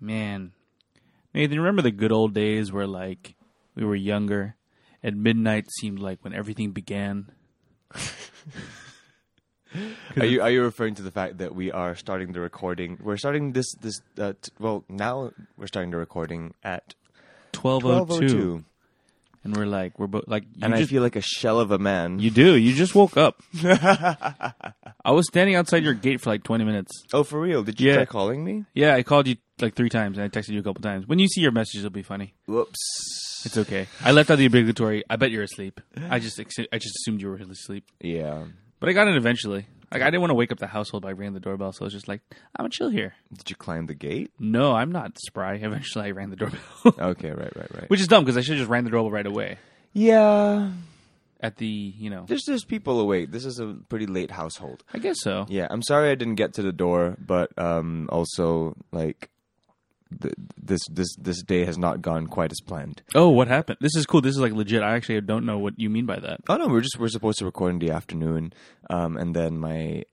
Man. Nathan, remember the good old days where, like, we were younger and midnight seemed like when everything began? Are you referring to the fact that we are starting the recording? We're starting now we're starting the recording at 12:02. And we're like, I feel like a shell of a man. You do. You just woke up. I was standing outside your gate for like 20 minutes. Oh, for real? Did you try calling me? Yeah, I called you like 3 times and I texted you a couple times. When you see your message, it'll be funny. Whoops. It's okay. I left out the obligatory. I bet you're asleep. I just assumed you were asleep. Yeah. But I got in eventually. Like, I didn't want to wake up the household by ringing the doorbell, so I was just like, I'm going to chill here. Did you climb the gate? No, I'm not spry. Eventually, I rang the doorbell. Okay, right. Which is dumb, because I should have just rang the doorbell right away. Yeah. At the, There's people awake. This is a pretty late household. I guess so. Yeah, I'm sorry I didn't get to the door, but also, like, this day has not gone quite as planned. Oh, what happened? This is cool. This is like legit. I actually don't know what you mean by that. Oh no, we're supposed to record in the afternoon, and then my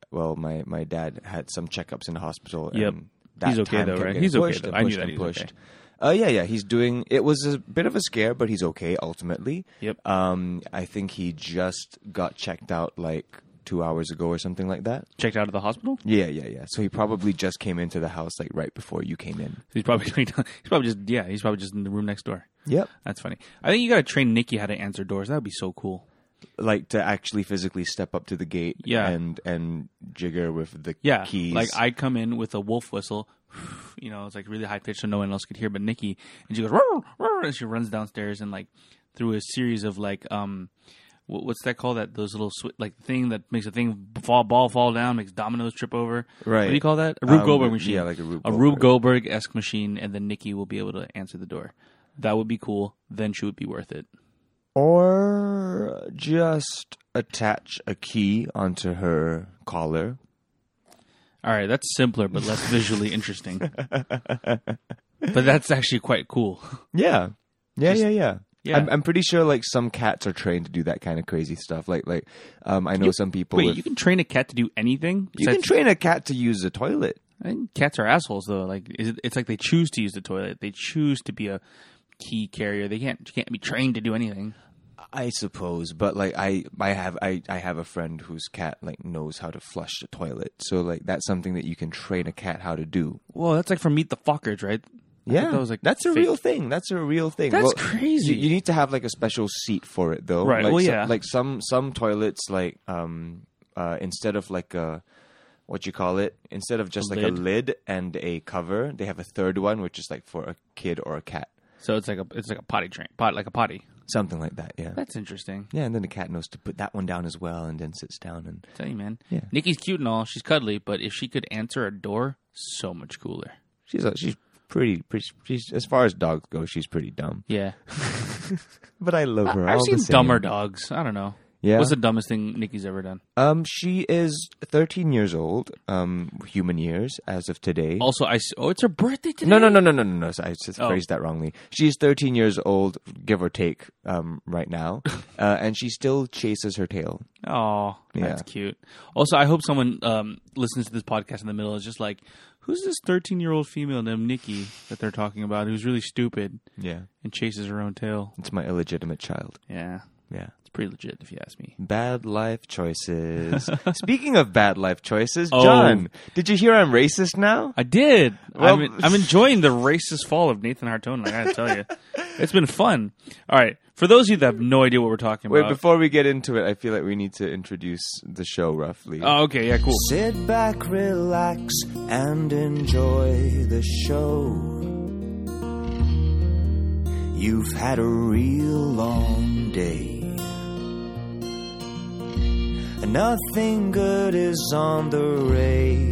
dad had some checkups in the hospital. Yep. And he's okay though, right? He's okay. I knew that he was okay. Yeah. He's doing. It was a bit of a scare, but he's okay ultimately. Yep. I think he just got checked out like 2 hours ago or something like that. Checked out of the hospital? Yeah. So he probably just came into the house like right before you came in. He's probably just in the room next door. Yep. That's funny. I think you got to train Nikki how to answer doors. That would be so cool. Like to actually physically step up to the gate and jigger with the keys. Like I come in with a wolf whistle. It's like really high pitched so no one else could hear but Nikki. And she goes, "Roar, roar," and she runs downstairs and like through a series of like what's that called? That those little like thing that makes a thing fall down, makes dominoes trip over. Right. What do you call that? A Rube Goldberg machine. Yeah, like a Rube Goldberg-esque machine, and then Nikki will be able to answer the door. That would be cool. Then she would be worth it. Or just attach a key onto her collar. All right, that's simpler but less visually interesting. But that's actually quite cool. Yeah. Yeah. Yeah. I'm pretty sure like some cats are trained to do that kind of crazy stuff. I know some people. Wait, you can train a cat to do anything? You can train a cat to use a toilet. I think cats are assholes though. Like it's like they choose to use the toilet. They choose to be a key carrier. They can't be trained to do anything. I suppose, but like I have a friend whose cat like knows how to flush the toilet. So like that's something that you can train a cat how to do. Well, that's like from Meet the Fockers, right? Yeah, that was like that's fake. A real thing. That's a real thing. That's crazy. You need to have like a special seat for it, though. Right. Like, some toilets, like instead of like a instead of just a lid and a cover, they have a third one, which is like for a kid or a cat. So it's like a potty train, like a potty. Something like that, yeah. That's interesting. Yeah, and then the cat knows to put that one down as well and then sits down. And tell you, man. Yeah. Nikki's cute and all. She's cuddly, but if she could answer a door, so much cooler. She's pretty. She's, as far as dogs go, she's pretty dumb. Yeah. But I love her. I've seen dumber dogs. I don't know. Yeah. What's the dumbest thing Nikki's ever done? She is 13 years old, human years, as of today. Also, it's her birthday today? No. I phrased that wrongly. She's 13 years old, give or take, right now. And she still chases her tail. Oh, that's cute. Also, I hope someone listens to this podcast in the middle is just like, who's this 13-year-old female named Nikki that they're talking about who's really stupid and chases her own tail? It's my illegitimate child. Yeah. It's pretty legit if you ask me. Bad life choices. Speaking of bad life choices, John, did you hear I'm racist now? I did. Well, I'm enjoying the racist fall of Nathan Hartono, I gotta tell you. It's been fun. All right. For those of you that have no idea what we're talking about. Wait, before we get into it, I feel like we need to introduce the show roughly. Oh, okay. Yeah, cool. Sit back, relax, and enjoy the show. You've had a real long day. Nothing good is on the radio.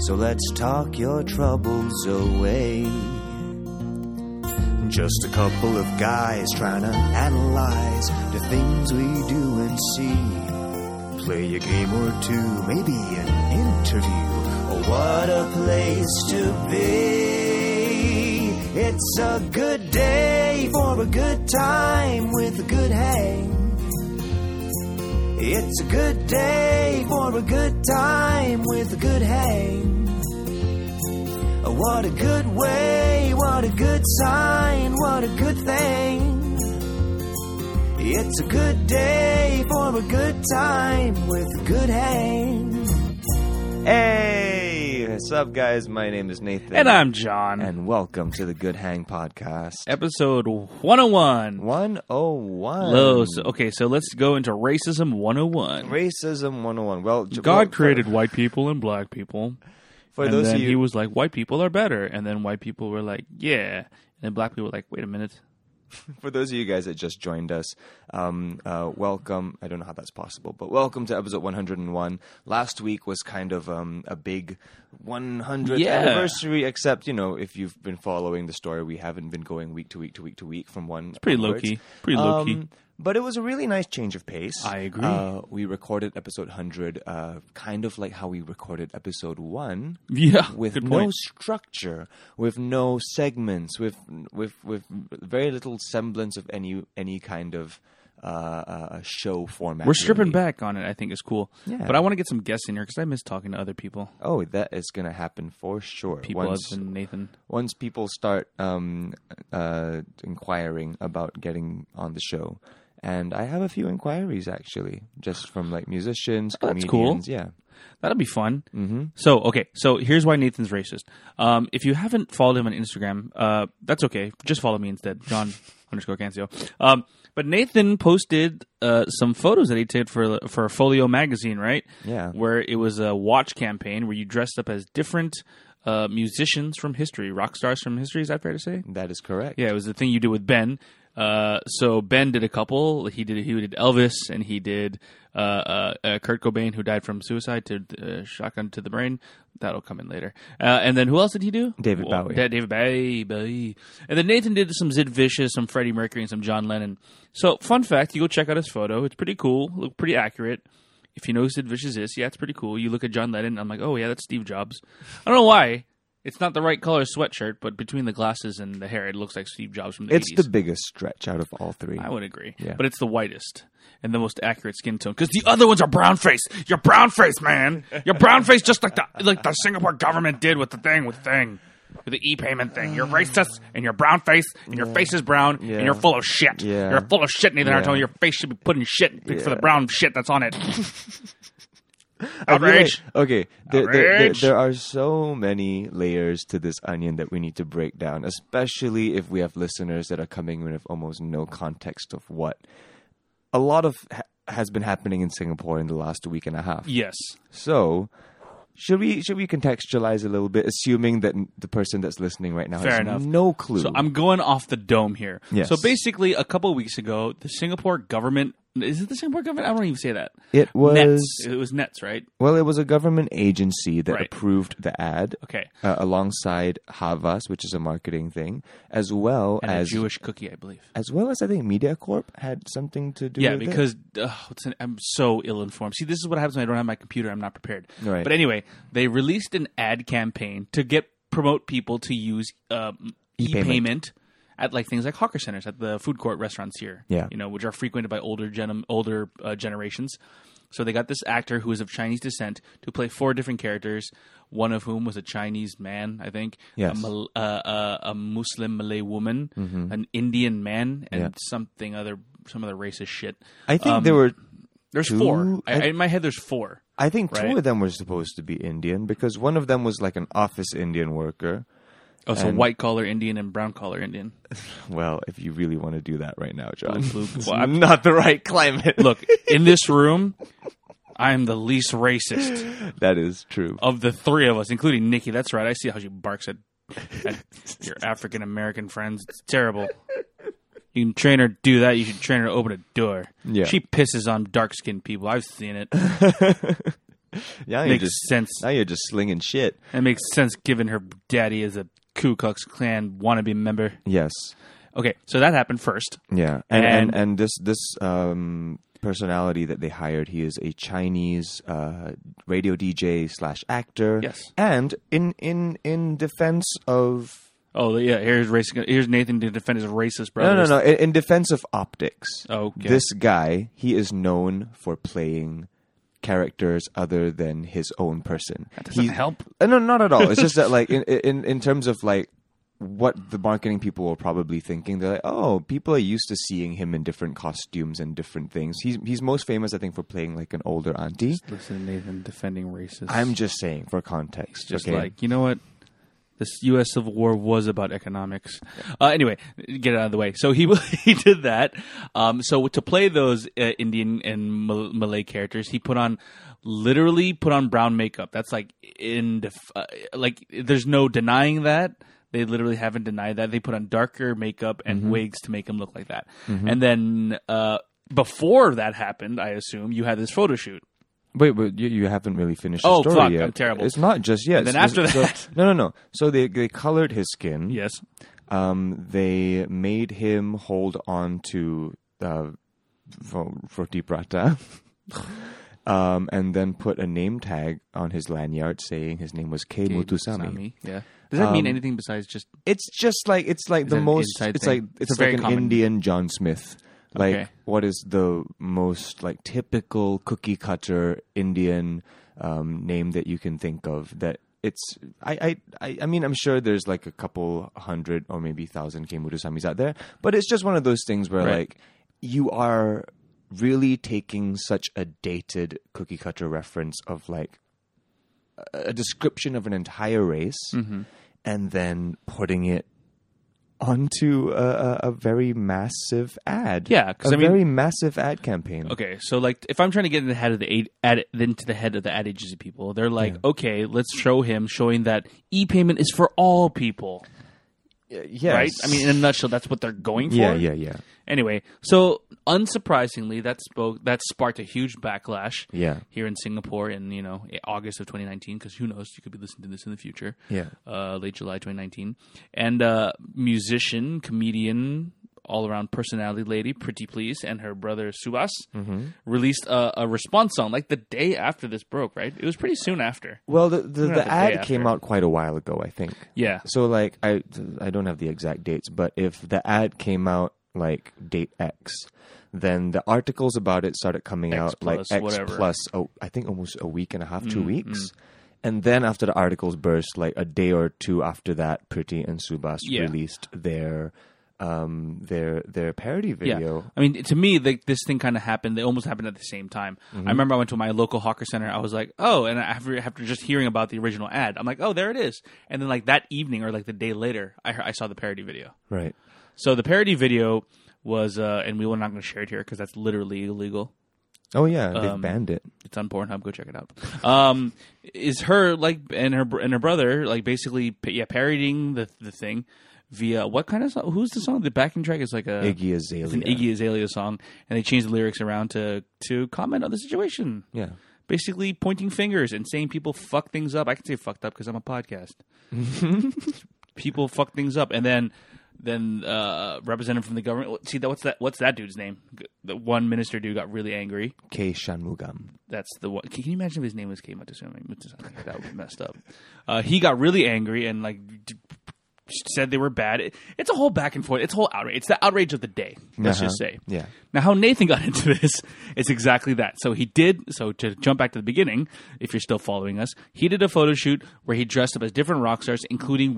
So let's talk your troubles away. Just a couple of guys trying to analyze the things we do and see. Play a game or two, maybe an interview. Oh, what a place to be. It's a good day for a good time with a good hang. It's a good day for a good time with a good hang. What a good way, what a good sign, what a good thing. It's a good day for a good time with a good hang. Hey, what's up, guys? My name is Nathan. And I'm John. And welcome to the Good Hang Podcast. Episode 101. 101. So let's go into Racism 101. Racism 101. Well, God created white people and black people. He was like, white people are better. And then white people were like, yeah. And then black people were like, wait a minute. For those of you guys that just joined us, welcome. I don't know how that's possible, but welcome to episode 101. Last week was kind of a big 100th anniversary, except, you know, if you've been following the story, we haven't been going week to week from one. It's pretty low-key. But it was a really nice change of pace. I agree. We recorded episode 100 kind of like how we recorded episode 1. Yeah, with no structure, with no segments, with very little semblance of any kind of show format. We're stripping back on it, I think is cool. Yeah. But I want to get some guests in here because I miss talking to other people. Oh, that is going to happen for sure. People other than Nathan. Once people start inquiring about getting on the show. And I have a few inquiries, actually, just from, like, musicians, comedians. Cool. Yeah. That'll be fun. Mm-hmm. So here's why Nathan's racist. If you haven't followed him on Instagram, that's okay. Just follow me instead. John _Cancio. But Nathan posted some photos that he did for Folio magazine, right? Yeah. Where it was a watch campaign where you dressed up as different musicians from history, rock stars from history. Is that fair to say? That is correct. Yeah, it was the thing you did with Ben. So Ben did a couple. He did Elvis, and he did Kurt Cobain, who died from suicide to shotgun to the brain. That'll come in later. And then who else did he do? David Bowie. David Bowie. And then Nathan did some Sid Vicious, some Freddie Mercury, and some John Lennon. So fun fact, you go check out his photo. It's pretty cool. Look pretty accurate. If you know who Sid Vicious is, yeah, it's pretty cool. You look at John Lennon, and I'm like, oh yeah, that's Steve Jobs. I don't know why. It's not the right color sweatshirt, but between the glasses and the hair, it looks like Steve Jobs from the 80s. It's the biggest stretch out of all three. I would agree. Yeah. But it's the whitest and the most accurate skin tone. Because the other ones are brown-faced. You're brown-faced, man. You're brown-faced just like the Singapore government did with the thing. With the e-payment thing. You're racist, and you're brown-faced, and your face is brown, and you're full of shit. Yeah. You're full of shit, Nathan Hartono. Your face should be put in shit for the brown shit that's on it. Outrage. There are so many layers to this onion that we need to break down, especially if we have listeners that are coming in with almost no context of what a lot of has been happening in Singapore in the last week and a half. Yes. So should we contextualize a little bit, assuming that the person that's listening right now has no clue? So I'm going off the dome here. Yes. So basically, a couple of weeks ago, the Singapore government... Is it the Singapore government? I don't even say that. It was... Nets. It was Nets, right? Well, it was a government agency that approved the ad. Okay. Alongside Havas, which is a marketing thing, as well and as... a Jewish cookie, I believe. As well as, I think, Media Corp had something to do with it. Yeah, because I'm so ill-informed. See, this is what happens when I don't have my computer. I'm not prepared. Right. But anyway, they released an ad campaign to promote people to use e-payment. At things like hawker centers, at the food court restaurants here, which are frequented by older generations. So they got this actor who is of Chinese descent to play four different characters, one of whom was a Chinese man, I think, a Muslim Malay woman, an Indian man, and some other racist shit. I think there's four. In my head, there's four. I think two of them were supposed to be Indian because one of them was like an office Indian worker. Oh, so white-collar Indian and brown-collar Indian. Well, if you really want to do that right now, John. It's not the right climate. Look, in this room, I'm the least racist. That is true. Of the three of us, including Nikki. That's right. I see how she barks at your African-American friends. It's terrible. You can train her to do that. You should train her to open a door. Yeah. She pisses on dark-skinned people. I've seen it. Yeah, makes sense. Now you're just slinging shit. It makes sense given her daddy is a Ku Klux Klan wannabe member. Yes. Okay, so that happened first. Yeah, and this personality that they hired, he is a Chinese radio DJ / actor. Yes. And in defense of... Oh, yeah, here's Nathan to defend his racist brothers. No. In defense of optics, this guy, he is known for playing... characters other than his own person. That doesn't help. No, not at all. It's just that, like, in terms of, like, what the marketing people were probably thinking, they're like, oh, people are used to seeing him in different costumes and different things. He's most famous, I think, for playing, like, an older auntie. Just listen to Nathan defending racists. I'm just saying, for context. Just okay? Like, you know what? This U.S. Civil War was about economics. Anyway, get it out of the way. So he did that. So to play those Indian and Malay characters, he literally put on brown makeup. That's like there's no denying that. They literally haven't denied that. They put on darker makeup and wigs to make him look like that. Mm-hmm. And then before that happened, I assume you had this photo shoot. Wait, but you haven't really finished the story yet. I'm terrible. It's not just yet. And then after that... So, no. So they colored his skin. Yes. They made him hold on to Roti Prata and then put a name tag on his lanyard saying his name was K. Muthusamy. Yeah. Does that mean anything besides just... It's like the most... It's like an Indian John Smith... Like, okay. What is the most, like, typical cookie-cutter Indian name that you can think of that it's... I mean, I'm sure there's, like, a couple hundred or maybe 1,000 K. Muthusamis out there, but it's just one of those things where, like, you are really taking such a dated cookie-cutter reference of, like, a description of an entire race and then putting it onto a very massive ad. Yeah, very massive ad campaign. Okay, so like if I'm trying to get into the head of the ad agency people, they're like, okay, let's show him showing that e-payment is for all people. Yes. Right? I mean, in a nutshell, that's what they're going for. Yeah. Anyway, so unsurprisingly, that sparked a huge backlash here in Singapore in, August of 2019, because who knows, you could be listening to this in the future. Yeah. Late July 2019. And musician, comedian, all-around personality lady, Preetipls, and her brother Subhas released a response song like the day after this broke, right? It was pretty soon after. Well, the ad came out quite a while ago, I think. Yeah. So, like, I don't have the exact dates, but if the ad came out, like, date X, then the articles about it started coming out, like, X plus, I think, almost a week and a half, 2 weeks. And then after the articles burst, like, a day or two after that, Preeti and Subhas released their parody video. I mean, to me, this thing kind of happened. They almost happened at the same time. I remember I went to my local hawker center. I was like, oh, and after just hearing about the original ad, I'm like, oh, there it is. And then like that evening or like the day later, I saw the parody video. Right. So the parody video was, and we were not going to share it here because that's literally illegal. Oh yeah, they've banned it. It's on Pornhub. Go check it out. Is her like and her brother like basically parodying the thing. Via what kind of song? Who's the song? The backing track is like Iggy Azalea. It's an Iggy Azalea song, and they changed the lyrics around to comment on the situation. Yeah, basically pointing fingers and saying people fuck things up. I can say fucked up because I'm a podcast. People fuck things up, and then representative from the government. See, what's that dude's name? The one minister dude got really angry. K. Shanmugam. That's the one. Can you imagine if his name was K. Muthusamy? That would be messed up. He got really angry and like. Said they were bad. It's a whole back and forth. It's a whole outrage. It's the outrage of the day. Let's just say. Yeah. Now, how Nathan got into this is exactly that. So he did. So to jump back to the beginning, if you're still following us, he did a photo shoot where he dressed up as different rock stars, including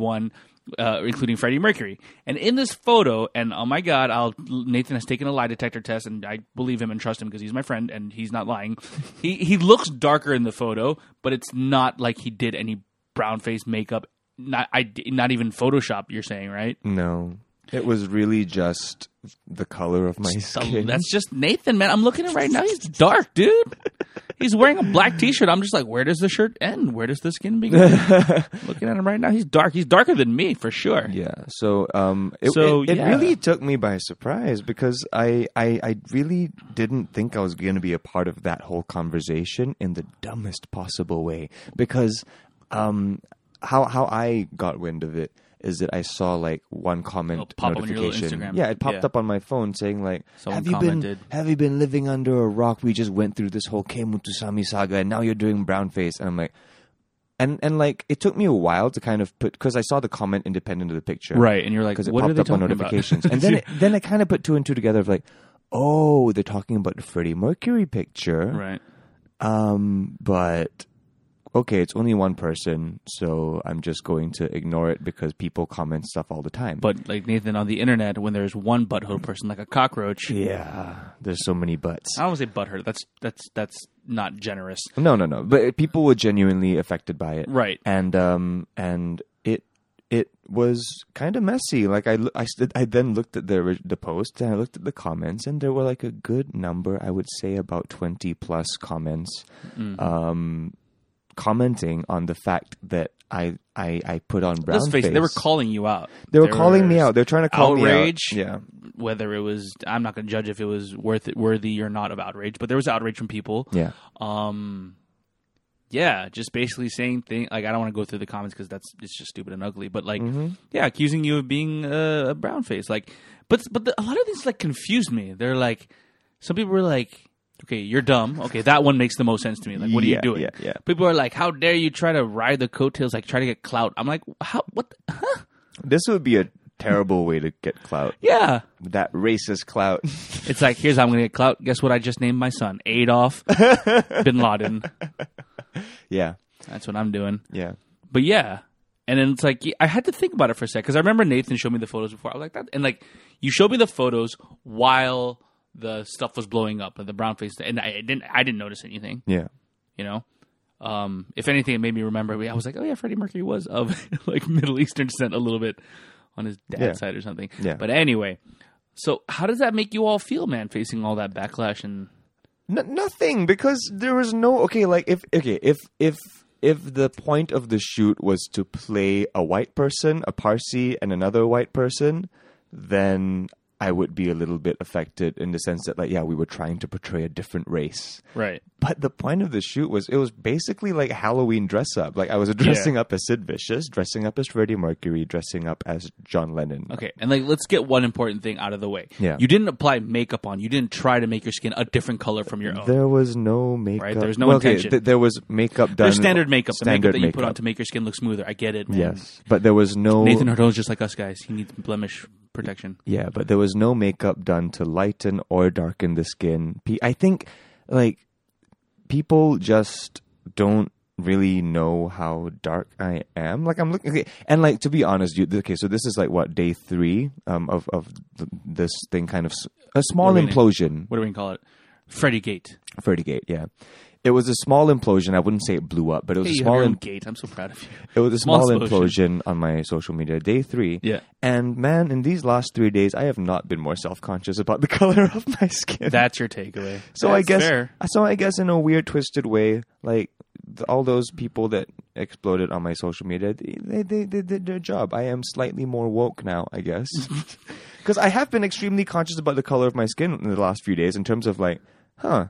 Freddie Mercury. And in this photo, and oh my God, Nathan has taken a lie detector test, and I believe him and trust him because he's my friend and he's not lying. He looks darker in the photo, but it's not like he did any brown face makeup. Not even Photoshop, you're saying, right? No. It was really just the color of my skin. That's just Nathan, man. I'm looking at it right now. He's dark, dude. He's wearing a black T-shirt. I'm just like, where does the shirt end? Where does the skin begin? Looking at him right now, he's dark. He's darker than me, for sure. Yeah. So it really took me by surprise because I really didn't think I was going to be a part of that whole conversation in the dumbest possible way because How I got wind of it is that I saw like one comment notification. It popped up on my phone saying like, have you been living under a rock? We just went through this whole K. Muthusamy saga and now you're doing brownface. And I'm like, and like it took me a while to kind of put, because I saw the comment independent of the picture. Right. And you're like, because it popped up on notifications. And then I kind of put two and two together of like, oh, they're talking about the Freddie Mercury picture. Right. But okay, it's only one person, so I'm just going to ignore it because people comment stuff all the time. But like, Nathan, on the internet, when there's one butthurt person, like a cockroach, yeah, there's so many butts. I don't want to say butthurt. That's not generous. No. But people were genuinely affected by it, right? And it was kind of messy. Like I then looked at the post and I looked at the comments, and there were like a good number, I would say about 20 plus comments, commenting on the fact that I put on brown face. Let's face it, they were calling you out. They were calling me out. They're trying to call me out. Yeah. Whether it was, I'm not going to judge if it was worthy or not of outrage, but there was outrage from people. Yeah. Yeah, just basically saying things like, I don't want to go through the comments because it's just stupid and ugly. But like, yeah, accusing you of being a brown face. Like, but a lot of these like confused me. They're like, some people were like, okay, you're dumb. Okay, that one makes the most sense to me. Like, what are you doing? Yeah, yeah. People are like, how dare you try to ride the coattails? Like, try to get clout. I'm like, how? What? Huh? This would be a terrible way to get clout. Yeah, that racist clout. It's like, here's how I'm gonna get clout. Guess what? I just named my son Adolf Bin Laden. Yeah, that's what I'm doing. Yeah, but yeah, and then it's like I had to think about it for a sec because I remember Nathan showed me the photos before. I was like that, and like you showed me the photos while the stuff was blowing up, the brown face, and I didn't notice anything. Yeah, you know, if anything, it made me remember. I was like, oh yeah, Freddie Mercury was of like Middle Eastern descent a little bit on his dad's side or something. Yeah, but anyway, so how does that make you all feel, man? Facing all that backlash and. Nothing, because there was no... Okay, like, if the point of the shoot was to play a white person, a Parsi, and another white person, then I would be a little bit affected in the sense that, like, yeah, we were trying to portray a different race. Right. But the point of the shoot was... It was basically like Halloween dress-up. Like, I was dressing up as Sid Vicious, dressing up as Freddie Mercury, dressing up as John Lennon. Okay, and, like, let's get one important thing out of the way. Yeah. You didn't apply makeup on. You didn't try to make your skin a different color from your own. There was no makeup. Right? There was no intention. There was makeup done. There's standard makeup. The makeup you put on to make your skin look smoother. I get it, man. Yes. But there was no... Nathan Hartono is just like us, guys. He needs blemish protection. Yeah, but there was no makeup done to lighten or darken the skin. I think, like, people just don't really know how dark I am. Like, I'm looking... Okay, and, like, to be honest, so this is, like, what, day 3 of this thing, kind of... A small implosion. What do we call it? Freddie Gate, yeah. It was a small implosion. I wouldn't say it blew up, but it was a small implosion. I'm so proud of you. It was a small implosion on my social media, day 3. Yeah. And man, in these last 3 days, I have not been more self-conscious about the color of my skin. That's your takeaway. So I guess in a weird, twisted way, like all those people that exploded on my social media, they did their job. I am slightly more woke now, I guess, because I have been extremely conscious about the color of my skin in the last few days. In terms of like, I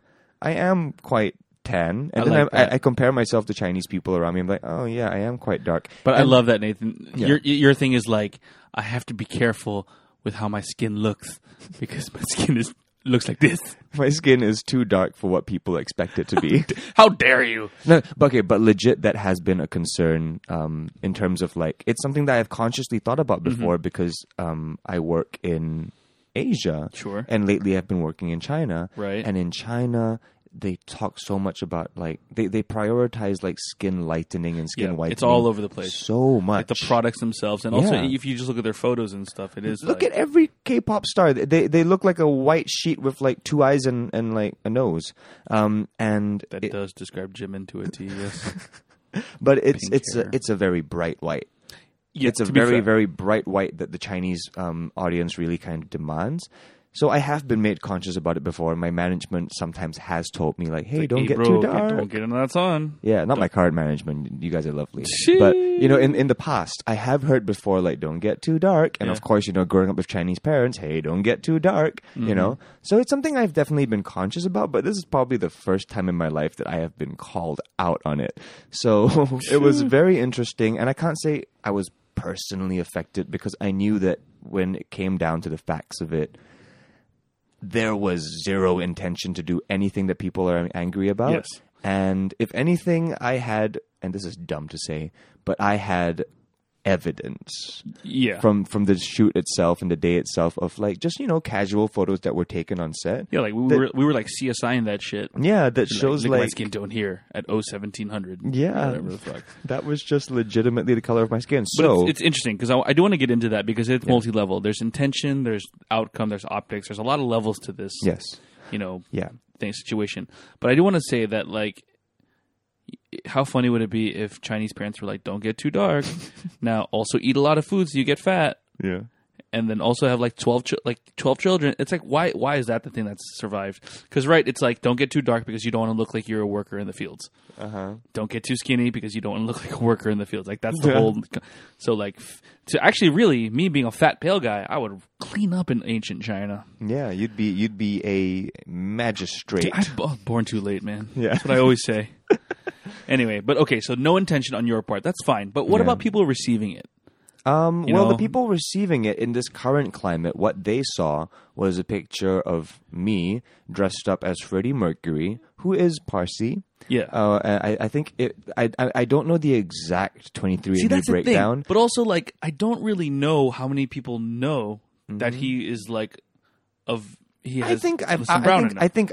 am quite tan, and I compare myself to Chinese people around me. I'm like, oh yeah, I am quite dark. But I love that, Nathan. Yeah. Your thing is like, I have to be careful with how my skin looks because my skin looks like this. My skin is too dark for what people expect it to be. How dare you? No, but legit, that has been a concern in terms of like, it's something that I've consciously thought about before because I work in Asia, sure, and lately I've been working in China, right? And in China, they talk so much about like they prioritize like skin lightening and skin whitening. It's all over the place. So much. Like the products themselves, and also if you just look at their photos and stuff, it is. Look at every K-pop star. They look like a white sheet with like two eyes and like a nose. And that does describe Jimin to a T. Yes, but it's a very bright white. Yeah, it's a very, very bright white that the Chinese audience really kind of demands. So I have been made conscious about it before, and my management sometimes has told me, like, hey, like, don't get too dark. Don't get into that sun. Yeah, not my current management. You guys are lovely. Sheesh. But, you know, in the past, I have heard before, like, don't get too dark. And, of course, you know, growing up with Chinese parents, hey, don't get too dark, you know. So it's something I've definitely been conscious about, but this is probably the first time in my life that I have been called out on it. So it was very interesting, and I can't say I was personally affected because I knew that when it came down to the facts of it, there was zero intention to do anything that people are angry about. Yes. And if anything, I had, and this is dumb to say, but I had evidence from the shoot itself and the day itself of, like, just, you know, casual photos that were taken on set. Yeah, like we were like CSI-ing that shit. Yeah, that shows like my skin don't hear at 1700. Yeah, whatever the fuck. That was just legitimately the color of my skin. So it's interesting because I do want to get into that because it's multi-level. There's intention, there's outcome, there's optics. There's a lot of levels to this. Yes, you know, situation. But I do want to say that, like, how funny would it be if Chinese parents were like, don't get too dark. Now also eat a lot of food so you get fat. Yeah. And then also have like 12 children. It's like, why is that the thing that's survived? Because, right, it's like, don't get too dark because you don't want to look like you're a worker in the fields. Uh-huh. Don't get too skinny because you don't want to look like a worker in the fields. Like, that's the whole... So, like, to actually really, me being a fat, pale guy, I would clean up in ancient China. Yeah, you'd be a magistrate. Dude, I'm born too late, man. Yeah. That's what I always say. Anyway, but okay, so no intention on your part. That's fine. But what about people receiving it? The people receiving it in this current climate, what they saw was a picture of me dressed up as Freddie Mercury, who is Parsi. Yeah. I think I don't know the exact 23andMe breakdown. But also, like, I don't really know how many people know that he is, like, of... I think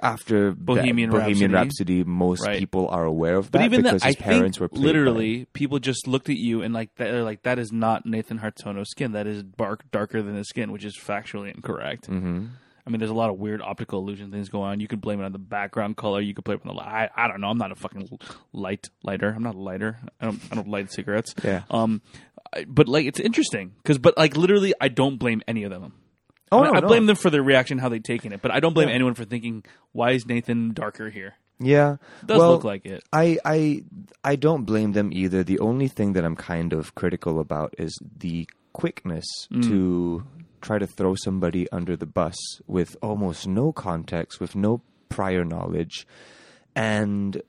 after Bohemian Rhapsody, most people are aware of that. But even because his parents were playing. Literally, people just looked at you and that is not Nathan Hartono's skin. That is darker than his skin, which is factually incorrect. Mm-hmm. I mean, there's a lot of weird optical illusion things going on. You could blame it on the background color. You could blame it on the light. I don't know. I'm not a fucking lighter. I'm not a lighter. I don't light cigarettes. Yeah. But like, it's interesting because literally, I don't blame any of them. Oh, I blame them for their reaction, how they've taken it. But I don't blame anyone for thinking, why is Nathan darker here? Yeah. It does look like it. I don't blame them either. The only thing that I'm kind of critical about is the quickness to try to throw somebody under the bus with almost no context, with no prior knowledge. And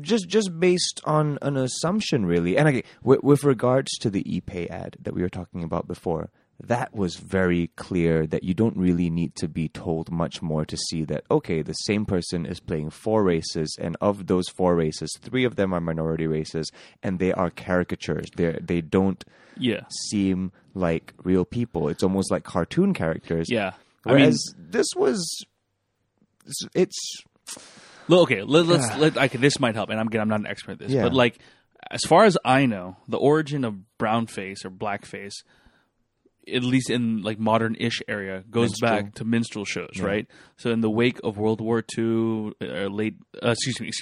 just based on an assumption, really. And okay, with regards to the ePay ad that we were talking about before, that was very clear that you don't really need to be told much more to see that, okay, the same person is playing four races, and of those four races, three of them are minority races, and they are caricatures. They don't seem like real people. It's almost like cartoon characters. Yeah. Whereas this was... It's... Okay, this might help, and I'm not an expert at this, but like, as far as I know, the origin of brownface or blackface... at least in like modern-ish area, goes back to minstrel shows, right? So in the wake of World War II, or excuse me,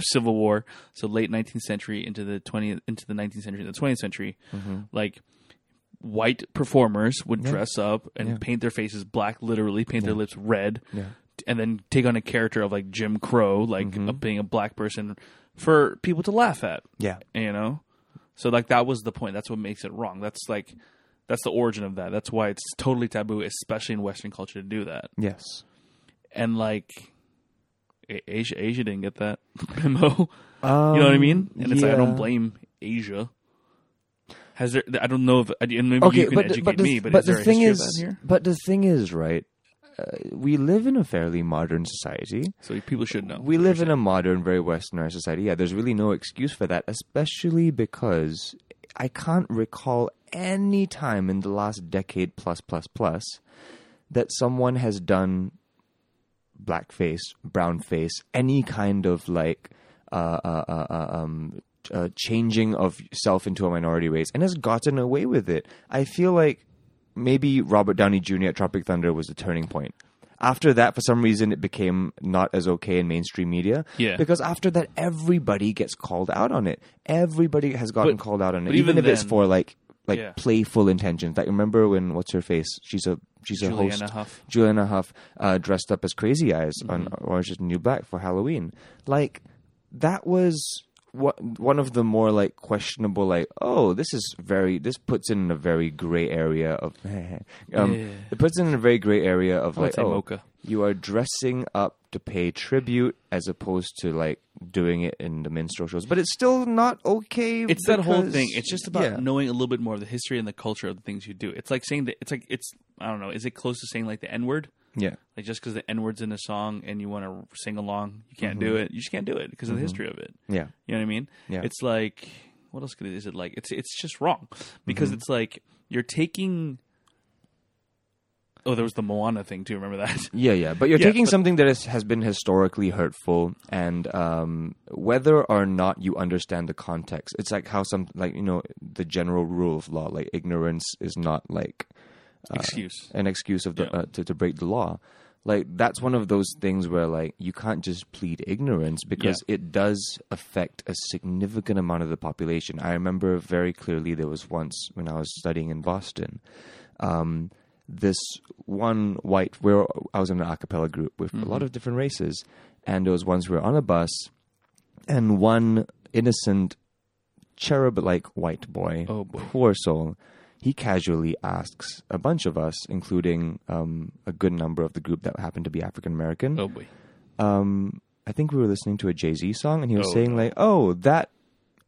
Civil War, so late 19th century into the 19th century, the 20th century, like white performers would dress up and paint their faces black, literally paint their lips red, and then take on a character of like Jim Crow, like being a black person for people to laugh at. Yeah, you know. So like that was the point. That's what makes it wrong. That's like. That's the origin of that. That's why it's totally taboo, especially in Western culture, to do that. Yes. And, like, Asia didn't get that memo. You know what I mean? And it's like, I don't blame Asia. I don't know if... But the thing is, right... we live in a fairly modern society. So people should know. We live in a modern, very westernized society. Yeah, there's really no excuse for that, especially because... I can't recall any time in the last decade plus that someone has done blackface, brownface, any kind of like changing of self into a minority race and has gotten away with it. I feel like maybe Robert Downey Jr. at Tropic Thunder was the turning point. After that, for some reason, it became not as okay in mainstream media. Yeah. Because after that, everybody gets called out on it. Everybody has gotten called out on it, even if it's for like playful intentions. Like, remember when what's her face? She's a host. Julianne Hough dressed up as Crazy Eyes on Orange is New Black for Halloween. Like, that was one of the more like questionable. Like, oh, this puts in a very gray area of. It puts in a very gray area of like, oh, mocha. You are dressing up to pay tribute as opposed to like doing it in the minstrel shows, but it's still not okay. It's that whole thing. It's just about knowing a little bit more of the history and the culture of the things you do. It's like saying that it's I don't know. Is it close to saying like the N-word? Yeah. Like just because the N-word's in a song and you want to sing along, you can't do it. You just can't do it because of the history of it. Yeah. You know what I mean? Yeah. It's like what else could it, is it like? It's just wrong because it's like you're taking. Oh, there was the Moana thing too. Remember that? Yeah. But you're taking something that has been historically hurtful, and whether or not you understand the context, it's like how some, like, you know, the general rule of law, like ignorance is not like an excuse to break the law. Like that's one of those things where like you can't just plead ignorance because it does affect a significant amount of the population. I remember very clearly there was once when I was studying in Boston. This one white, I was in an a cappella group with a lot of different races, and there was once we were on a bus, and one innocent cherub-like white boy, poor soul, he casually asks a bunch of us, including a good number of the group that happened to be African-American. Oh boy. I think we were listening to a Jay-Z song, and he was saying like, oh, that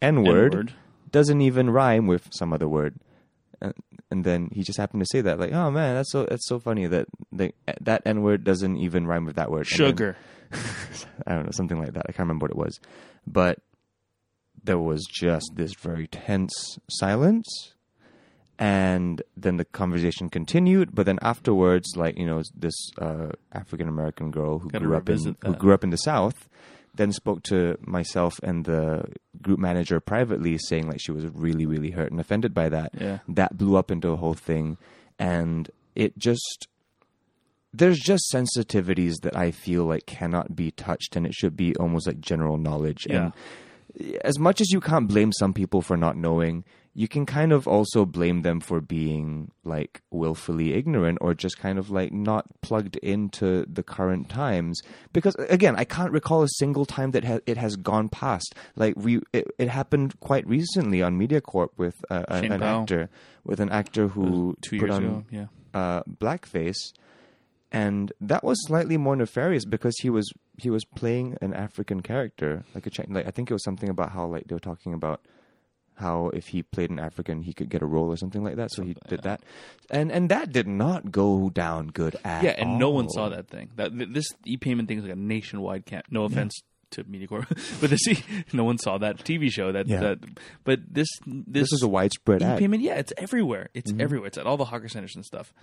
N-word doesn't even rhyme with some other word. And then he just happened to say that, like, oh man, that's so funny that that N-word doesn't even rhyme with that word. Sugar. Then, I don't know, something like that. I can't remember what it was. But there was just this very tense silence. And then the conversation continued. But then afterwards, like, you know, this African-American girl who grew up in the South then spoke to myself and the group manager privately, saying like she was really, really hurt and offended by that. Yeah. That blew up into a whole thing. And it just, there's just sensitivities that I feel like cannot be touched, and it should be almost like general knowledge. Yeah. And as much as you can't blame some people for not knowing, you can kind of also blame them for being like willfully ignorant or just kind of like not plugged into the current times. Because again, I can't recall a single time that it has gone past. Like it happened quite recently on Media Corp with an actor who 2 years put on ago, blackface, and that was slightly more nefarious because he was playing an African character, like I think it was something about how like they were talking about how if he played an African, he could get a role or something like that. So he did that. And that did not go down good at all. Yeah, and no one saw that thing. This e-payment thing is like a nationwide campaign. No offense to Media Corp, but no one saw that TV show. But this is a widespread e-payment. Yeah, it's everywhere. It's everywhere. It's at all the hawker centers and stuff.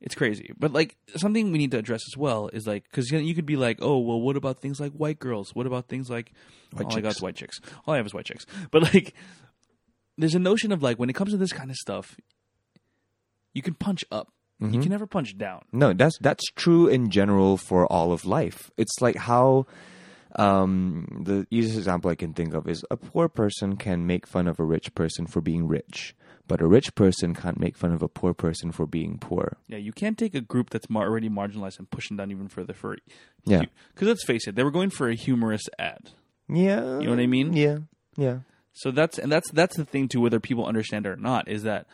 It's crazy. But like something we need to address as well is like, because you could be like, oh, well, what about things like white girls? What about things like all I got is white chicks. All I have is white chicks. But like, there's a notion of like when it comes to this kind of stuff, you can punch up. You can never punch down. No, that's true in general for all of life. It's like how the easiest example I can think of is a poor person can make fun of a rich person for being rich, but a rich person can't make fun of a poor person for being poor. Yeah, you can't take a group that's already marginalized and push them down even further. Because let's face it, they were going for a humorous ad. Yeah. You know what I mean? Yeah, yeah. So that's the thing too, whether people understand it or not, is that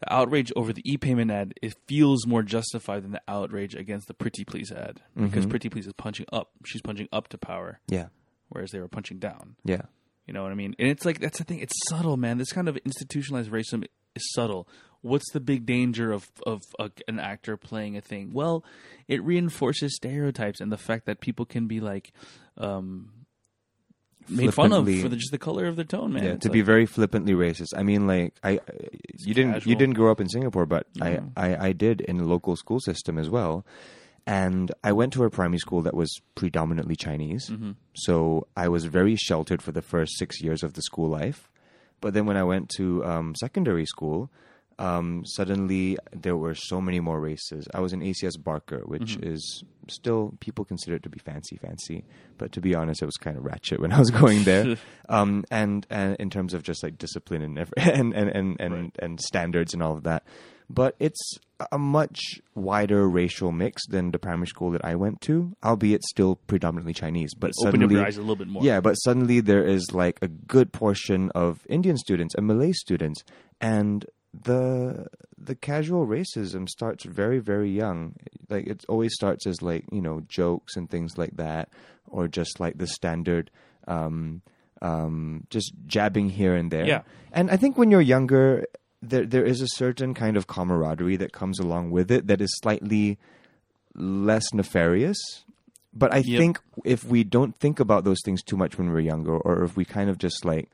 the outrage over the e-payment ad, it feels more justified than the outrage against the Preetipls ad, because Preetipls is punching up. She's punching up to power. Yeah. Whereas they were punching down. Yeah. You know what I mean? And it's like, that's the thing. It's subtle, man. This kind of institutionalized racism is subtle. What's the big danger of an actor playing a thing? Well, it reinforces stereotypes and the fact that people can be like, made fun of for just the color of their tone, man. Yeah, to be very flippantly racist. I mean, like you didn't grow up in Singapore, but I did in the local school system as well, and I went to a primary school that was predominantly Chinese, so I was very sheltered for the first 6 years of the school life. But then when I went to secondary school, suddenly there were so many more races. I was in ACS Barker, which is still, people consider it to be fancy, but to be honest, it was kind of ratchet when I was going there. And in terms of just like discipline and standards and all of that, but it's a much wider racial mix than the primary school that I went to, albeit still predominantly Chinese. But suddenly, opened up your eyes a little bit more. Yeah, but suddenly there is like a good portion of Indian students and Malay students, and the casual racism starts very, very young. Like it always starts as like, you know, jokes and things like that, or just like the standard just jabbing here and there. Yeah. And I think when you're younger, there is a certain kind of camaraderie that comes along with it that is slightly less nefarious. But I think if we don't think about those things too much when we're younger, or if we kind of just like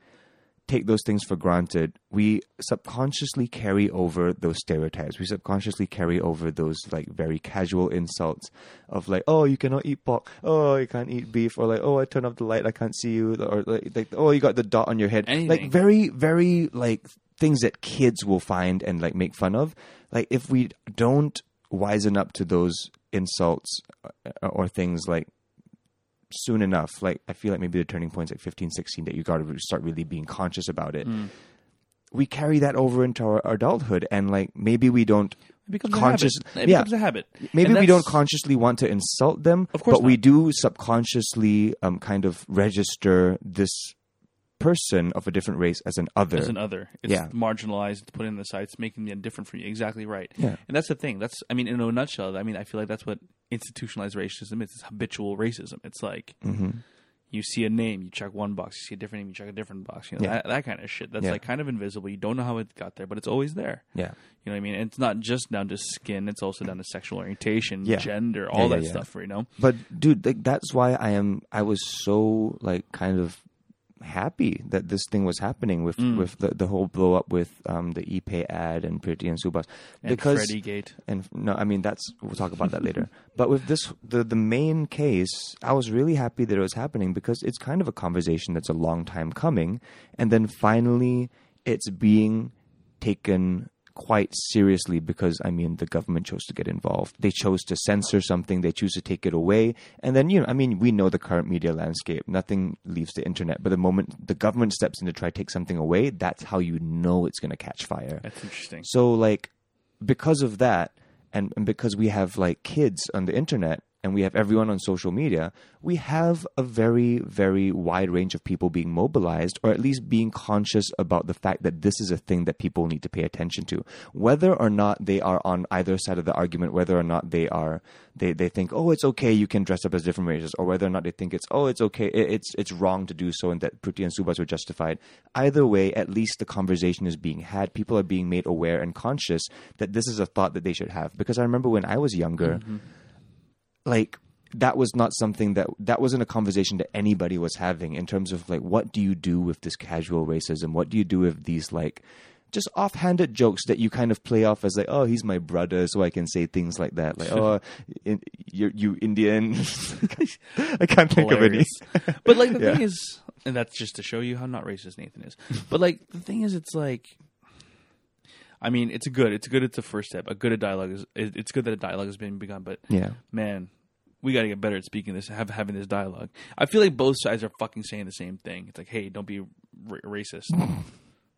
take those things for granted, we subconsciously carry over those stereotypes. We subconsciously carry over those like very casual insults of like, oh, you cannot eat pork. Oh, you can't eat beef. Or like, oh, I turn off the light, I can't see you. Or like oh, you got the dot on your head. Anything. Like very, very like things that kids will find and like make fun of. Like if we don't wisen up to those insults or things like soon enough, like I feel like maybe the turning point's at 15, 16 that you got to start really being conscious about it. Mm. We carry that over into our adulthood, and like maybe we don't it becomes a habit. Maybe we don't consciously want to insult them, of course, but we do subconsciously kind of register this person of a different race as an other. As an other. It's marginalized, put in the side, it's making them different from you. Exactly right. Yeah. And that's the thing. That's, I mean, in a nutshell, I mean, I feel like that's what institutionalized racism is. It's habitual racism. It's like you see a name, you check one box, you see a different name, you check a different box. You know, that kind of shit. That's like kind of invisible. You don't know how it got there, but it's always there. Yeah. You know what I mean? And it's not just down to skin. It's also down to sexual orientation, gender, all that stuff, you know? But dude, like, that's why I was so like kind of happy that this thing was happening with the whole blow up with the ePay ad and Preeti and Subhas, because Freddie Gate and no, I mean that's we'll talk about that later. But with this the main case, I was really happy that it was happening because it's kind of a conversation that's a long time coming, and then finally it's being taken quite seriously because, I mean, the government chose to get involved. They chose to censor something. They choose to take it away. And then, you know, I mean, we know the current media landscape. Nothing leaves the internet. But the moment the government steps in to try to take something away, that's how you know it's going to catch fire. That's interesting. So, like, because of that, and because we have, like, kids on the internet, and we have everyone on social media, we have a very, very wide range of people being mobilized, or at least being conscious about the fact that this is a thing that people need to pay attention to. Whether or not they are on either side of the argument, whether or not they think, oh, it's okay, you can dress up as different races, or whether or not they think it's, oh, it's okay, it's wrong to do so, and that Preeti and Subhas were justified. Either way, at least the conversation is being had. People are being made aware and conscious that this is a thought that they should have. Because I remember when I was younger, like that was not something that wasn't a conversation that anybody was having in terms of like, what do you do with this casual racism? What do you do with these like just offhanded jokes that you kind of play off as like, oh, he's my brother, so I can say things like that. Like, oh, you Indian. I can't think of any. But like the thing is, and that's just to show you how not racist Nathan is. But like the thing is, it's like, I mean, it's a first step. It's good that a dialogue has been begun, but man, we got to get better at speaking this, having this dialogue. I feel like both sides are fucking saying the same thing. It's like, hey, don't be racist.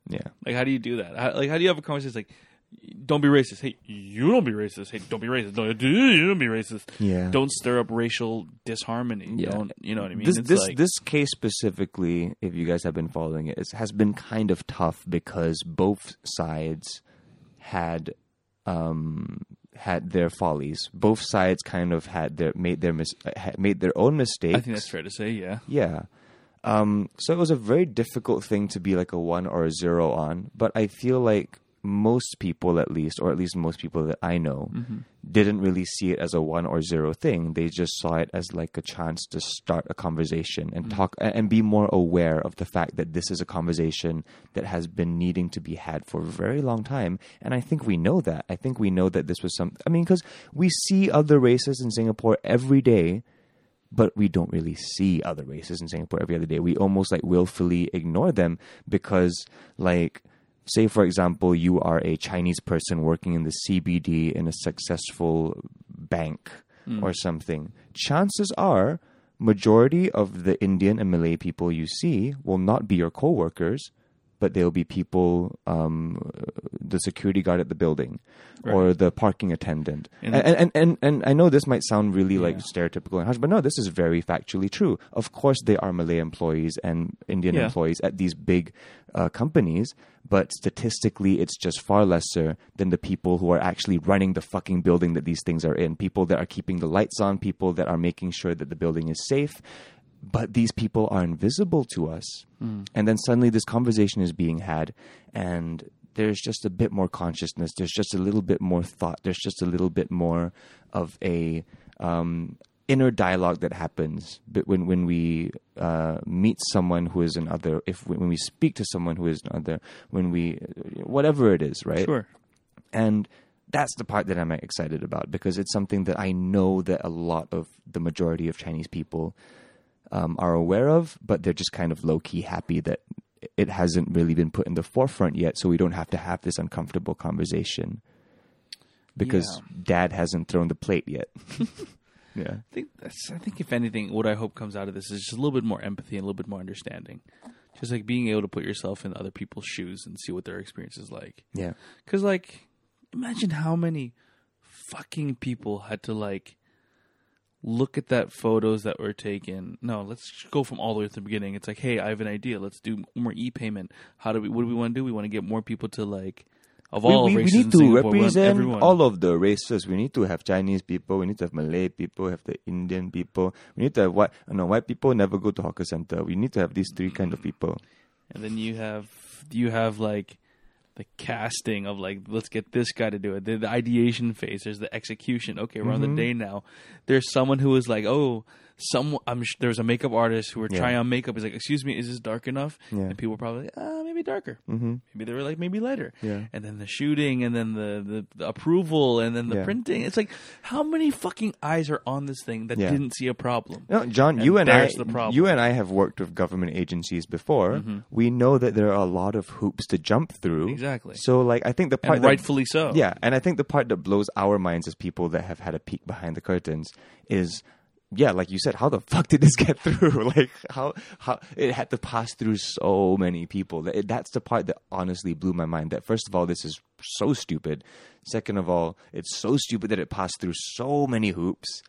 Yeah. Like, how do you do that? How do you have a conversation like, don't be racist. Hey, you don't be racist. Hey, don't be racist. You don't be racist. Yeah. Don't stir up racial disharmony. Yeah. Don't, you know what I mean? This case specifically, if you guys have been following it, has been kind of tough because both sides had their follies. Both sides kind of made their own mistakes. I think that's fair to say. Yeah. Yeah. So it was a very difficult thing to be like a 1 or a 0 on, but I feel like most people, most people that I know, didn't really see it as a 1 or 0 thing. They just saw it as like a chance to start a conversation and talk and be more aware of the fact that this is a conversation that has been needing to be had for a very long time. And I think we know that. I think we know that this was some. I mean, because we see other races in Singapore every day, but we don't really see other races in Singapore every other day. We almost like willfully ignore them because like, say, for example, you are a Chinese person working in the CBD in a successful bank or something. Chances are, majority of the Indian and Malay people you see will not be your co-workers, but they'll be people, the security guard at the building or the parking attendant. And I know this might sound really like stereotypical and harsh, but no, this is very factually true. Of course, they are Malay employees and Indian employees at these big companies, but statistically, it's just far lesser than the people who are actually running the fucking building that these things are in. People that are keeping the lights on, people that are making sure that the building is safe. But these people are invisible to us. And then suddenly this conversation is being had, and there's just a bit more consciousness. There's just a little bit more thought. There's just a little bit more of a inner dialogue that happens when we meet someone who is another, when we speak to someone who is another, when we, whatever it is, right? Sure. And that's the part that I'm excited about, because it's something that I know that a lot of the majority of Chinese people are aware of, but they're just kind of low-key happy that it hasn't really been put in the forefront yet, so we don't have to have this uncomfortable conversation because dad hasn't thrown the plate yet. Yeah, I think if anything, what I hope comes out of this is just a little bit more empathy and a little bit more understanding. Just like being able to put yourself in other people's shoes and see what their experience is like. Yeah. Because like, imagine how many fucking people had to like look at that photos that were taken. No, let's go from all the way to the beginning. It's like, hey, I have an idea. Let's do more e-payment. What do we want to do? We want to get more people to like... We need to represent all of the races. We need to have Chinese people. We need to have Malay people. We have the Indian people. We need to have white people never go to hawker center. We need to have these three kind of people. And then you have like the casting of like, let's get this guy to do it. The ideation phase. There's the execution. Okay, we're on the day now. There's someone who is like, there's a makeup artist who were trying on makeup. He's like, excuse me, is this dark enough? Yeah. And people were probably like, maybe darker. Mm-hmm. Maybe they were like, maybe lighter. Yeah. And then the shooting, and then the approval, and then the printing. It's like, how many fucking eyes are on this thing that didn't see a problem? No, John, you and I have worked with government agencies before. Mm-hmm. We know that there are a lot of hoops to jump through. Exactly. So like, I think the part, rightfully so. Yeah. And I think the part that blows our minds as people that have had a peek behind the curtains is, yeah, like you said, how the fuck did this get through? Like, how it had to pass through so many people. That's the part that honestly blew my mind. That first of all, this is so stupid. Second of all, it's so stupid that it passed through so many hoops.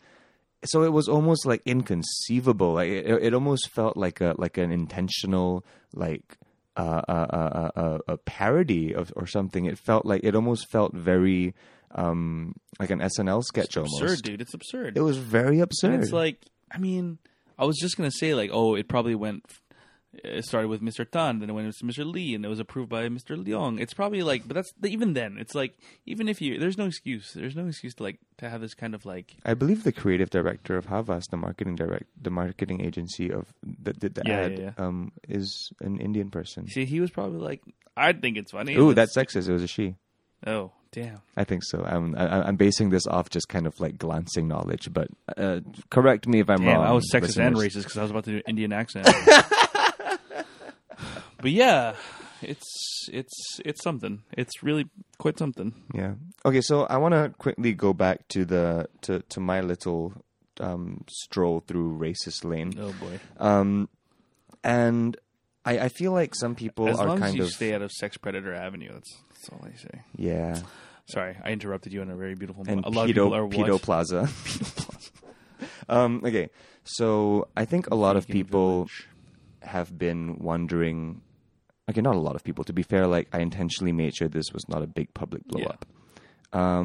So it was almost like inconceivable. Like it almost felt like an intentional a parody of or something. It felt like, it almost felt very. Like an SNL sketch almost. Absurd, dude. It's absurd. It was very absurd. And it's like, I mean, I was just going to say like, it probably it started with Mr. Tan, then it went to Mr. Lee, and it was approved by Mr. Leong. It's probably like, but that's, even then, it's like, even if you, there's no excuse. There's no excuse to like, to have this kind of like. I believe the creative director of Havas, the marketing agency of, that did the ad, is an Indian person. See, he was probably like, I think it's funny. Ooh, that's sexist. It was a she. Oh, damn. I think so. I'm basing this off just kind of like glancing knowledge, but correct me if I'm wrong. I was sexist and racist because I was about to do an Indian accent. But yeah, it's something. It's really quite something. Yeah. Okay, so I want to quickly go back to to my little stroll through racist lane. Oh boy. And I feel like some people are kind of... As long as you stay out of Sex Predator Avenue, that's all I say. Yeah. Sorry, I interrupted you in a very beautiful moment. A lot of people are Pedo Plaza. Okay, so I think a lot of people have been wondering... Okay, not a lot of people. To be fair, like I intentionally made sure this was not a big public blow-up. Yeah.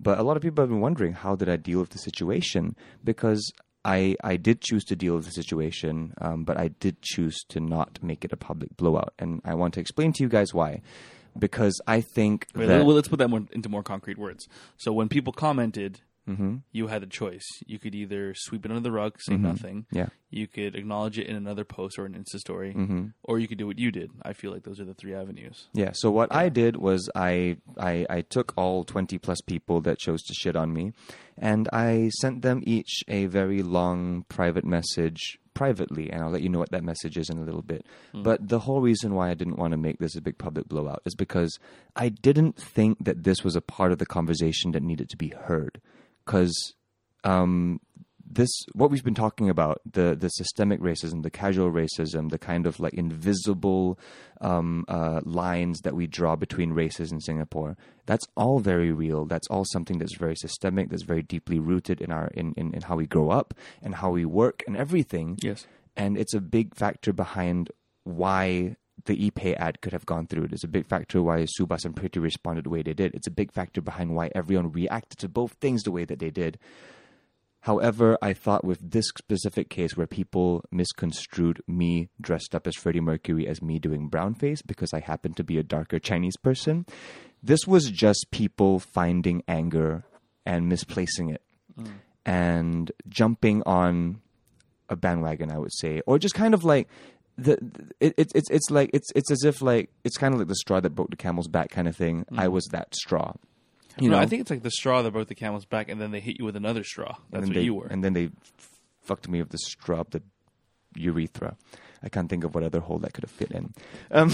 But a lot of people have been wondering, how did I deal with the situation? Because... I did choose to deal with the situation, but I did choose to not make it a public blowout. And I want to explain to you guys why. Because I think let's put that into more concrete words. So when people commented, you had a choice. You could either sweep it under the rug, say nothing. Yeah. You could acknowledge it in another post or an Insta story. Or you could do what you did. I feel like those are the three avenues. Yeah, so what I did was I took all 20-plus people that chose to shit on me, and I sent them each a very long private message privately, and I'll let you know what that message is in a little bit. But the whole reason why I didn't want to make this a big public blowout is because I didn't think that this was a part of the conversation that needed to be heard. Because what we've been talking about, the systemic racism, the casual racism, the kind of like invisible lines that we draw between races in Singapore, that's all very real. That's all something that's very systemic, that's very deeply rooted in our in how we grow up and how we work and everything. Yes. And it's a big factor behind why the e-pay ad could have gone through. It's a big factor why Subhas and Preeti responded the way they did. It's a big factor behind why everyone reacted to both things the way that they did. However, I thought with this specific case where people misconstrued me dressed up as Freddie Mercury as me doing brownface because I happened to be a darker Chinese person, this was just people finding anger and misplacing it. and jumping on a bandwagon, I would say, or just kind of like it's kind of like the straw that broke the camel's back kind of thing. Mm. I was that straw. You know? I think it's like the straw that broke the camel's back, and then they hit you with another straw. That's what you were. And then they fucked me with the straw up the urethra. I can't think of what other hole that could have fit in.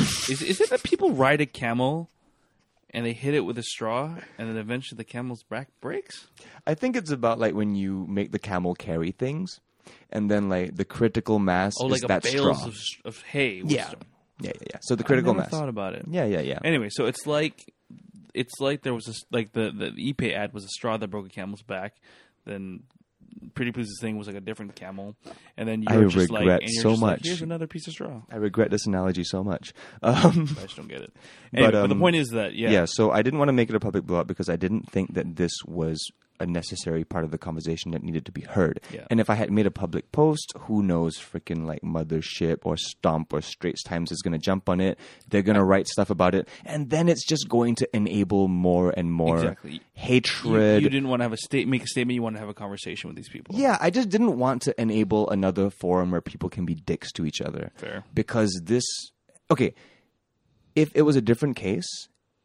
Is it that people ride a camel and they hit it with a straw, and then eventually the camel's back breaks? I think it's about like when you make the camel carry things, and then like the critical mass is like that straw. Like a bales of hay. Yeah. So the critical mass. I never thought about it. Yeah. Anyway, so it's like there was the ePay ad was a straw that broke a camel's back. Then Preetipls' thing was like a different camel, and then you regret here's another piece of straw. I regret this analogy so much. I just don't get it. Anyway, but the point is that so I didn't want to make it a public blowout because I didn't think that this was a necessary part of the conversation that needed to be heard. Yeah. And if I had made a public post, who knows, freaking like Mothership or Stomp or Straits Times is going to jump on it. They're going to write stuff about it. And then it's just going to enable more and more hatred. You didn't want to have make a statement. You want to have a conversation with these people. Yeah, I just didn't want to enable another forum where people can be dicks to each other. Fair. Because this... Okay, if it was a different case,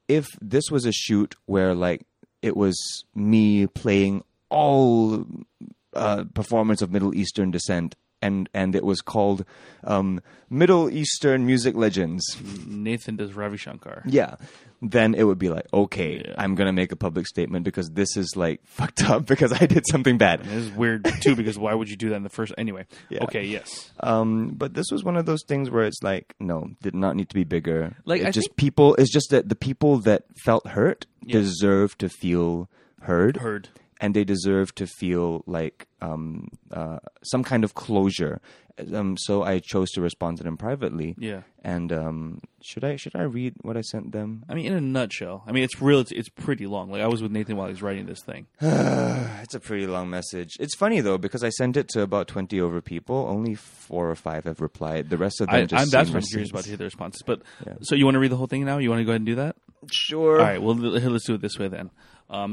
if this was a shoot where like it was me playing all performance of Middle Eastern descent, and it was called Middle Eastern Music Legends. Nathan does Ravi Shankar. Yeah. Then it would be like, okay, I'm going to make a public statement because this is like fucked up because I did something bad. And this is weird too because why would you do that in the first... Anyway. Yeah. Okay, yes. But this was one of those things where it's like, no, did not need to be bigger. Like, it's just that the people that felt hurt deserve to feel heard. And they deserve to feel like some kind of closure. So I chose to respond to them privately. Yeah. And should I read what I sent them? I mean, in a nutshell. I mean, it's real. It's pretty long. Like I was with Nathan while he was writing this thing. It's a pretty long message. It's funny though because I sent it to about 20 over people. Only 4 or 5 have replied. The rest of them that's what I'm curious about to hear the responses. But so you want to read the whole thing now? You want to go ahead and do that? Sure. All right. Well, let's do it this way then.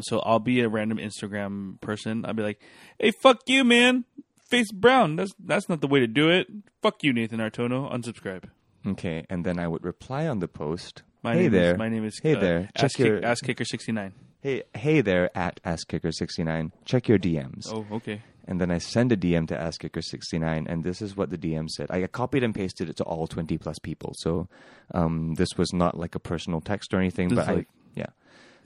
So I'll be a random Instagram person. I'll be like, hey, fuck you, man. Face brown. That's not the way to do it. Fuck you, Nathan Hartono. Unsubscribe. Okay. And then I would reply on the post. My name is AskKicker69. Hey there at AskKicker69. Check your DMs. Oh, okay. And then I send a DM to AskKicker69, and this is what the DM said. I copied and pasted it to all 20-plus people. So this was not like a personal text or anything,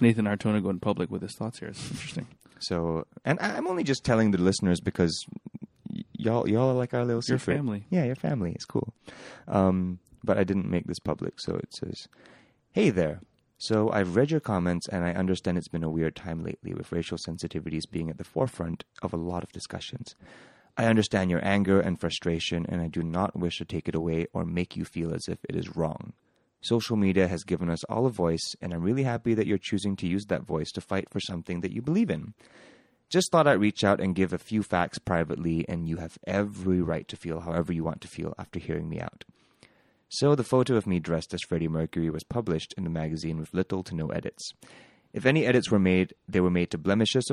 Nathan Hartono going public with his thoughts here. It's interesting. So, and I'm only just telling the listeners because y'all are like our little secret. Your family. Yeah, your family. It's cool. But I didn't make this public, so it says, hey there. So I've read your comments, and I understand it's been a weird time lately with racial sensitivities being at the forefront of a lot of discussions. I understand your anger and frustration, and I do not wish to take it away or make you feel as if it is wrong. Social media has given us all a voice, and I'm really happy that you're choosing to use that voice to fight for something that you believe in. Just thought I'd reach out and give a few facts privately, and you have every right to feel however you want to feel after hearing me out. So the photo of me dressed as Freddie Mercury was published in the magazine with little to no edits. If any edits were made, they were made to blemishes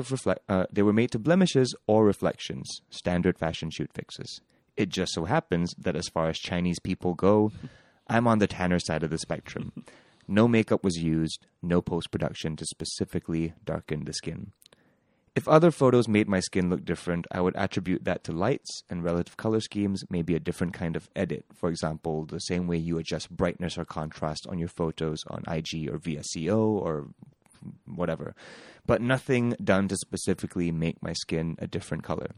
or reflections, standard fashion shoot fixes. It just so happens that as far as Chinese people go, I'm on the tanner side of the spectrum. No makeup was used, no post-production to specifically darken the skin. If other photos made my skin look different, I would attribute that to lights and relative color schemes, maybe a different kind of edit. For example, the same way you adjust brightness or contrast on your photos on IG or VSCO or whatever. But nothing done to specifically make my skin a different color.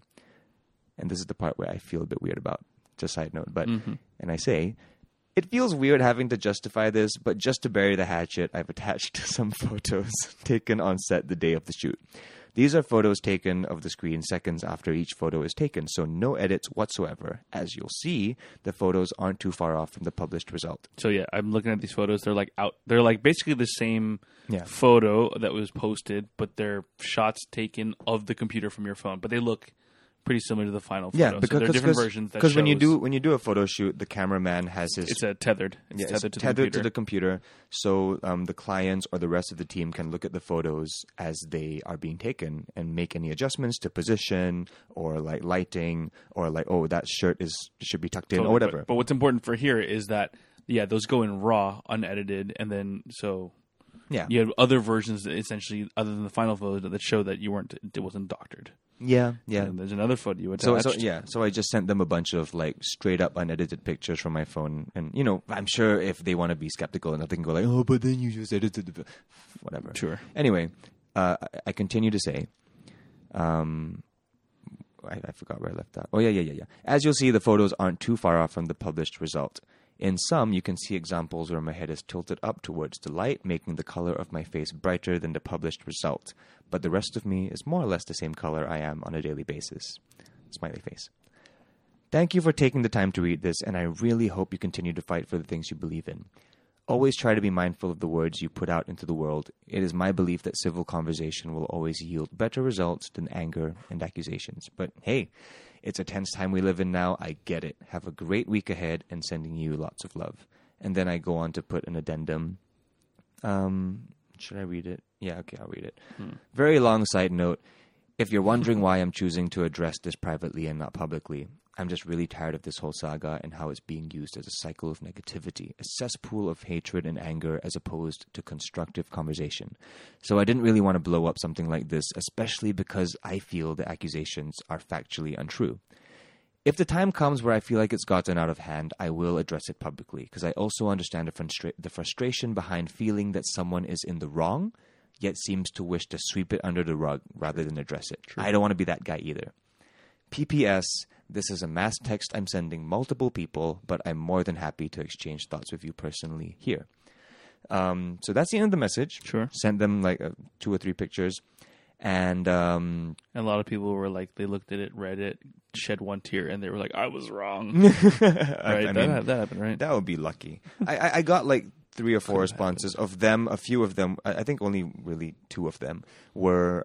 And this is the part where I feel a bit weird about. Just a side note. But, and I say... It feels weird having to justify this, but just to bury the hatchet, I've attached some photos taken on set the day of the shoot. These are photos taken of the screen seconds after each photo is taken, so no edits whatsoever. As you'll see, the photos aren't too far off from the published result. So yeah, I'm looking at these photos. They're like out. They're like basically the same photo that was posted, but they're shots taken of the computer from your phone. But they look pretty similar to the final photo. Yeah, because so there are different versions. Because when you do a photo shoot, the cameraman has his. It's tethered to the computer, so the clients or the rest of the team can look at the photos as they are being taken and make any adjustments to position or like lighting or like that shirt should be tucked in or whatever. But what's important for here is that those go in raw, unedited, and then so. Yeah, you have other versions essentially, other than the final photo, that show that you weren't. It wasn't doctored. Yeah, yeah. And there's another photo you attached. So I just sent them a bunch of like straight up unedited pictures from my phone, and I'm sure if they want to be skeptical enough, they can go like, oh, but then you just edited the whatever. Sure. Anyway, I continue to say, I forgot where I left that. Oh yeah. As you'll see, the photos aren't too far off from the published result. In some, you can see examples where my head is tilted up towards the light, making the color of my face brighter than the published result. But the rest of me is more or less the same color I am on a daily basis. Smiley face. Thank you for taking the time to read this, and I really hope you continue to fight for the things you believe in. Always try to be mindful of the words you put out into the world. It is my belief that civil conversation will always yield better results than anger and accusations. But hey... It's a tense time we live in now. I get it. Have a great week ahead and sending you lots of love. And then I go on to put an addendum. Should I read it? Yeah, okay, I'll read it. Very long side note. If you're wondering why I'm choosing to address this privately and not publicly, I'm just really tired of this whole saga and how it's being used as a cycle of negativity, a cesspool of hatred and anger as opposed to constructive conversation. So I didn't really want to blow up something like this, especially because I feel the accusations are factually untrue. If the time comes where I feel like it's gotten out of hand, I will address it publicly, because I also understand the frustration behind feeling that someone is in the wrong, yet seems to wish to sweep it under the rug rather than address it. True. I don't want to be that guy either. PPS... This is a mass text I'm sending multiple people, but I'm more than happy to exchange thoughts with you personally here. So that's the end of the message. Sure. Send them like 2 or 3 pictures. And a lot of people were like, they looked at it, read it, shed one tear, and they were like, I was wrong. Right? I mean, that happened, right? That would be lucky. I got like 3 or 4 responses. Of them, a few of them, I think only really 2 of them were...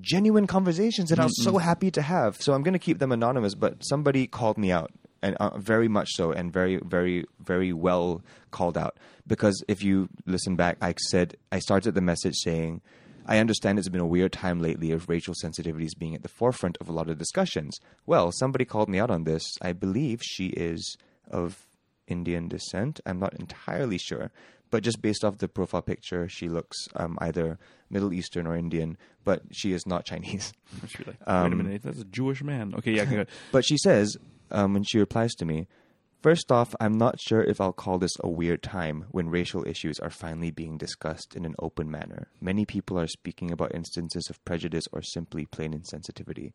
genuine conversations that I was so happy to have. So I'm going to keep them anonymous, but somebody called me out, and very much so, and very, very, very well called out. Because if you listen back, I started the message saying, I understand it's been a weird time lately of racial sensitivities being at the forefront of a lot of discussions. Well, somebody called me out on this. I believe she is of Indian descent. I'm not entirely sure. But just based off the profile picture, she looks either Middle Eastern or Indian, but she is not Chinese. She's like, wait a minute, that's a Jewish man. Okay, yeah. Go. But she says, when she replies to me, first off, I'm not sure if I'll call this a weird time when racial issues are finally being discussed in an open manner. Many people are speaking about instances of prejudice or simply plain insensitivity.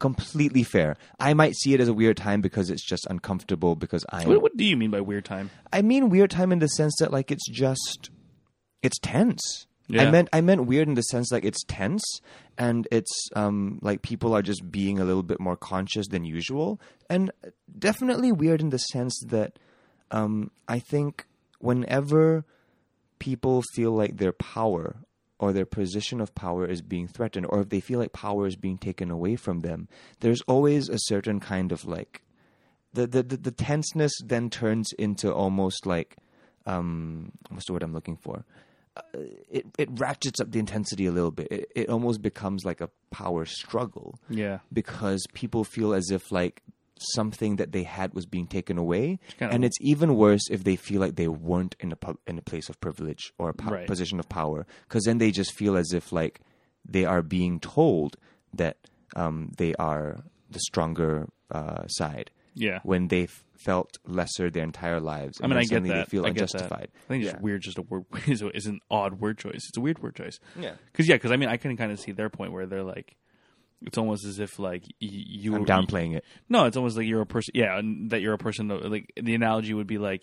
Completely fair. I might see it as a weird time because it's just uncomfortable because I... What do you mean by weird time? I mean weird time in the sense that like it's just... It's tense. Yeah. I meant weird in the sense like it's tense and it's like people are just being a little bit more conscious than usual, and definitely weird in the sense that I think whenever people feel like their power or their position of power is being threatened, or if they feel like power is being taken away from them, there's always a certain kind of like the tenseness then turns into almost like what's the word I'm looking for? It ratchets up the intensity a little bit. It almost becomes like a power struggle. Yeah. Because people feel as if like something that they had was being taken away. And it's even worse if they feel like they weren't in a place of privilege or a position of power. Because then they just feel as if like they are being told that they are the stronger side. Yeah. When they felt lesser their entire lives. I mean, I get that. They feel unjustified. I think it's weird, just a word. It's an odd word choice. It's a weird word choice. Yeah. Because I mean, I can kind of see their point where they're like, it's almost as if like you... I'm downplaying it. No, it's almost like you're a person... Yeah, that you're a person... Like the analogy would be like,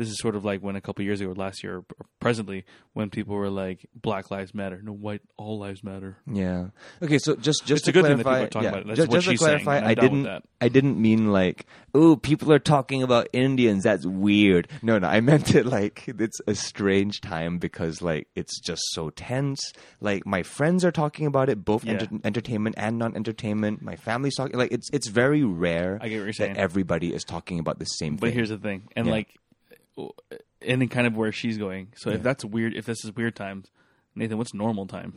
this is sort of like when a couple of years ago, or last year, or presently, when people were like, "Black lives matter, no, white, all lives matter." Yeah. Okay, so just to clarify, I didn't mean like, "Oh, people are talking about Indians. That's weird." No, I meant it like it's a strange time because like it's just so tense. Like my friends are talking about it, both entertainment and non-entertainment. My family's talking. Like it's very rare that everybody is talking about the same thing. But here's the thing, and like. And then kind of where she's going. So if that's weird, if this is weird times, Nathan, what's normal time?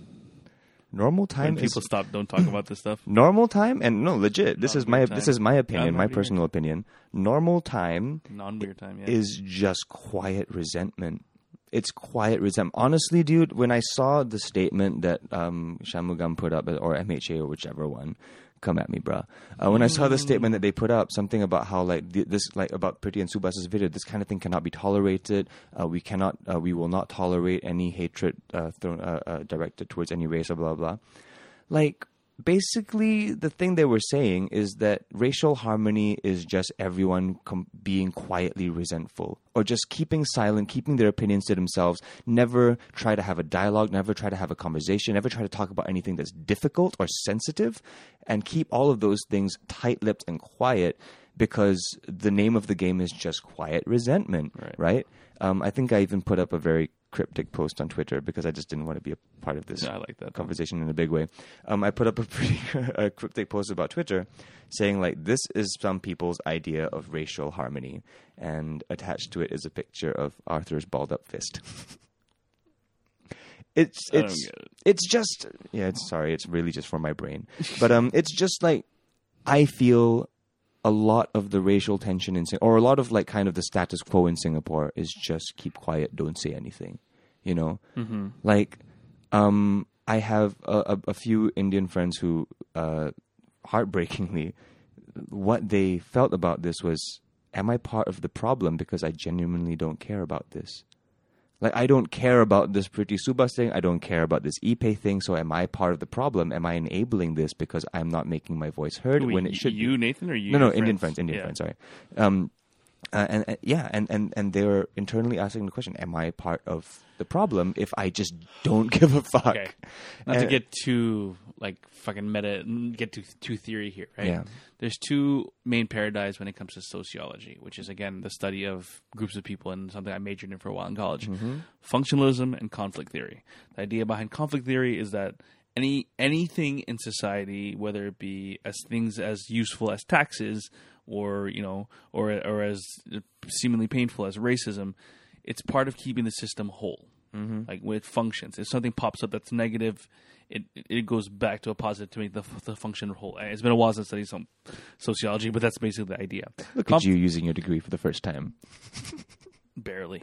Normal time when people don't talk about this stuff. Normal time and no, legit. This is my opinion, my personal opinion. Normal time, non-weird time, is just quiet resentment. It's quiet resentment. Honestly, dude, when I saw the statement that Shanmugam put up, or MHA or whichever one. Come at me, bruh. When I saw the statement that they put up, something about how like this, like about Pretty and Subhas's video, this kind of thing cannot be tolerated. We will not tolerate any hatred directed towards any race or blah, blah, blah. Like basically the thing they were saying is that racial harmony is just everyone being quietly resentful or just keeping silent, keeping their opinions to themselves, never try to have a dialogue, never try to have a conversation, never try to talk about anything that's difficult or sensitive, and keep all of those things tight-lipped and quiet because the name of the game is just quiet resentment, right? I think I even put up a very cryptic post on Twitter because I just didn't want to be a part of this conversation in a big way. I put up a pretty cryptic post about Twitter saying like, this is some people's idea of racial harmony, and attached to it is a picture of Arthur's balled up fist. It's really just for my brain. But it's just like, I feel a lot of the racial tension in Singapore, or a lot of like kind of the status quo in Singapore, is just keep quiet, don't say anything, you know? Mm-hmm. Like, I have a few Indian friends who, heartbreakingly, what they felt about this was, am I part of the problem because I genuinely don't care about this? Like, I don't care about this Pretty Subhas thing. I don't care about this ePay thing. So am I part of the problem? Am I enabling this because I'm not making my voice heard when it should be? You, Nathan, or you? No, Indian friends, sorry. And they're internally asking the question, am I part of the problem if I just don't give a fuck? Okay. Not to get too, like, fucking meta, get too theory here, right? Yeah. There's two main paradigms when it comes to sociology, which is, again, the study of groups of people and something I majored in for a while in college. Mm-hmm. Functionalism and conflict theory. The idea behind conflict theory is that anything in society, whether it be as things as useful as taxes or, you know, or as seemingly painful as racism, it's part of keeping the system whole. Mm-hmm. Like when it functions, if something pops up that's negative, it goes back to a positive to make the function whole. It's been a while since I studied some sociology, but that's basically the idea. Look at you using your degree for the first time. Barely.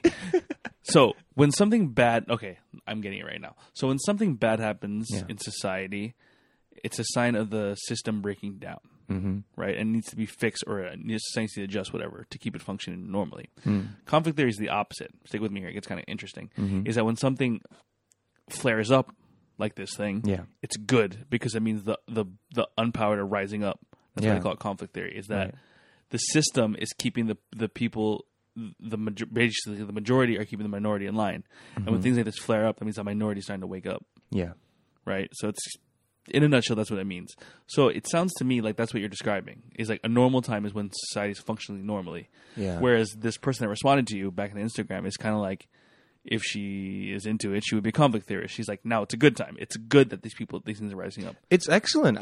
So when something bad, okay, I'm getting it right now. So when something bad happens in society, it's a sign of the system breaking down. Mm-hmm. Right, and needs to be fixed, or needs to adjust, whatever, to keep it functioning normally. Mm. Conflict theory is the opposite. Stick with me here; it gets kind of interesting. Mm-hmm. Is that when something flares up like this thing, it's good because it means the unpowered are rising up. That's why they call it conflict theory. Is that the system is keeping the people, basically the majority are keeping the minority in line, mm-hmm. and when things like this flare up, that means the minority is starting to wake up. Yeah, right. So it's. In a nutshell, that's what it means. So it sounds to me like that's what you're describing. Is like a normal time is when society is functioning normally. Yeah. Whereas this person that responded to you back on Instagram is kind of like, if she is into it, she would be a conflict theorist. She's like, now it's a good time. It's good that these things are rising up. It's excellent.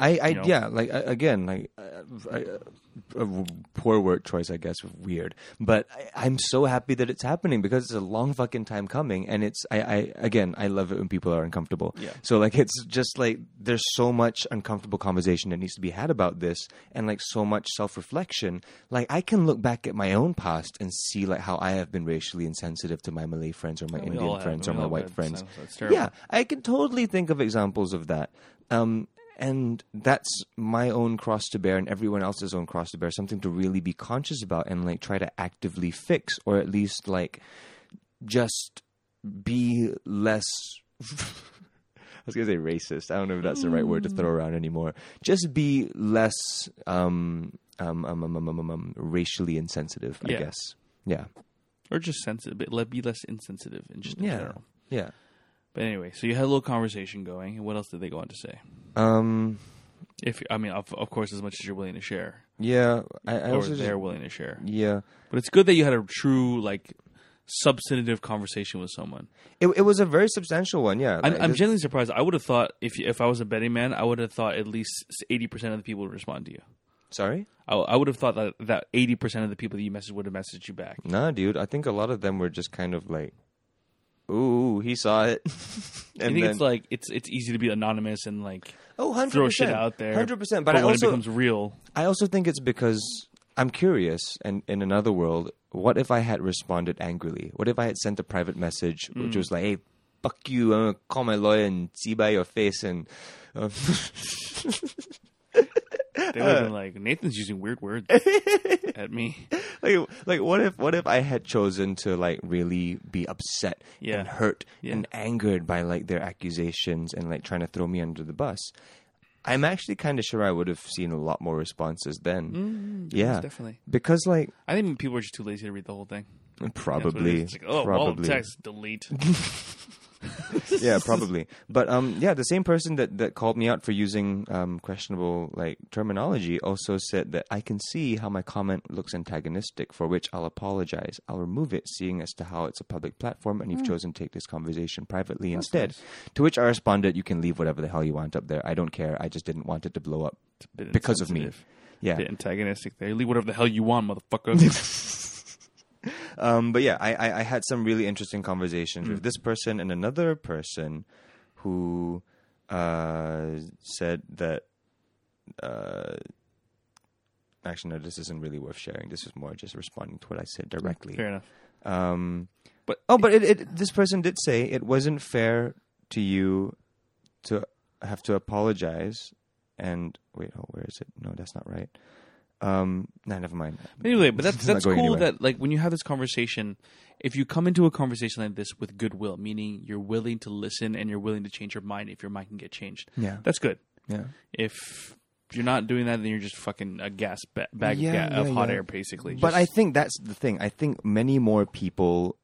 Poor word choice, I guess, weird. But I'm so happy that it's happening because it's a long fucking time coming, and I love it when people are uncomfortable. Yeah. So like, it's just like there's so much uncomfortable conversation that needs to be had about this, and like so much self-reflection. Like I can look back at my own past and see like how I have been racially insensitive to my Malay friends or my Indian friends or my white friends. Yeah, I can totally think of examples of that. And that's my own cross to bear and everyone else's own cross to bear, something to really be conscious about and like try to actively fix, or at least like just be less... I was going to say racist. I don't know if that's the right word to throw around anymore. Just be less racially insensitive, I guess. Yeah. Or just sensitive, but be less insensitive and just in general. Yeah. But anyway, so you had a little conversation going, and what else did they go on to say? Of course, as much as you're willing to share. Yeah, they're willing to share. Yeah, but it's good that you had a true, like, substantive conversation with someone. It was a very substantial one. Yeah, I'm genuinely surprised. I would have thought if I was a betting man, I would have thought at least 80% of the people would respond to you. Sorry? I would have thought that 80% of the people that you messaged would have messaged you back. Nah, dude. I think a lot of them were just kind of like, ooh, he saw it. And you think it's like, it's easy to be anonymous and like, 100%, throw shit out there. 100%. But I also, when it becomes real. I also think it's because I'm curious, and in another world, what if I had responded angrily? What if I had sent a private message which was like, hey, fuck you, I'm going to call my lawyer and see by your face and... They would have been like, Nathan's using weird words at me. Like, what if I had chosen to like really be upset and hurt and angered by like their accusations and like trying to throw me under the bus? I'm actually kind of sure I would have seen a lot more responses then. Yeah, definitely. Because like, I think people were just too lazy to read the whole thing. Probably. It's like, wall of text, delete. Yeah, probably. But the same person that called me out for using questionable like terminology also said that I can see how my comment looks antagonistic, for which I'll apologize. I'll remove it, seeing as to how it's a public platform and you've chosen to take this conversation privately instead. Nice. To which I responded, you can leave whatever the hell you want up there. I don't care. I just didn't want it to blow up because of me. Yeah. Bit antagonistic there. Leave whatever the hell you want, motherfucker. I had some really interesting conversations with this person and another person who said that actually, no, this isn't really worth sharing. This is more just responding to what I said directly. Fair enough. But this person did say it wasn't fair to you to have to apologize and wait. Oh, where is it? No, that's not right. Never mind. Anyway, but that's cool anywhere. That like when you have this conversation, if you come into a conversation like this with goodwill, meaning you're willing to listen and you're willing to change your mind if your mind can get changed. Yeah, that's good. Yeah. If you're not doing that, then you're just fucking a gas bag of hot air, basically. But I think that's the thing. I think many more people,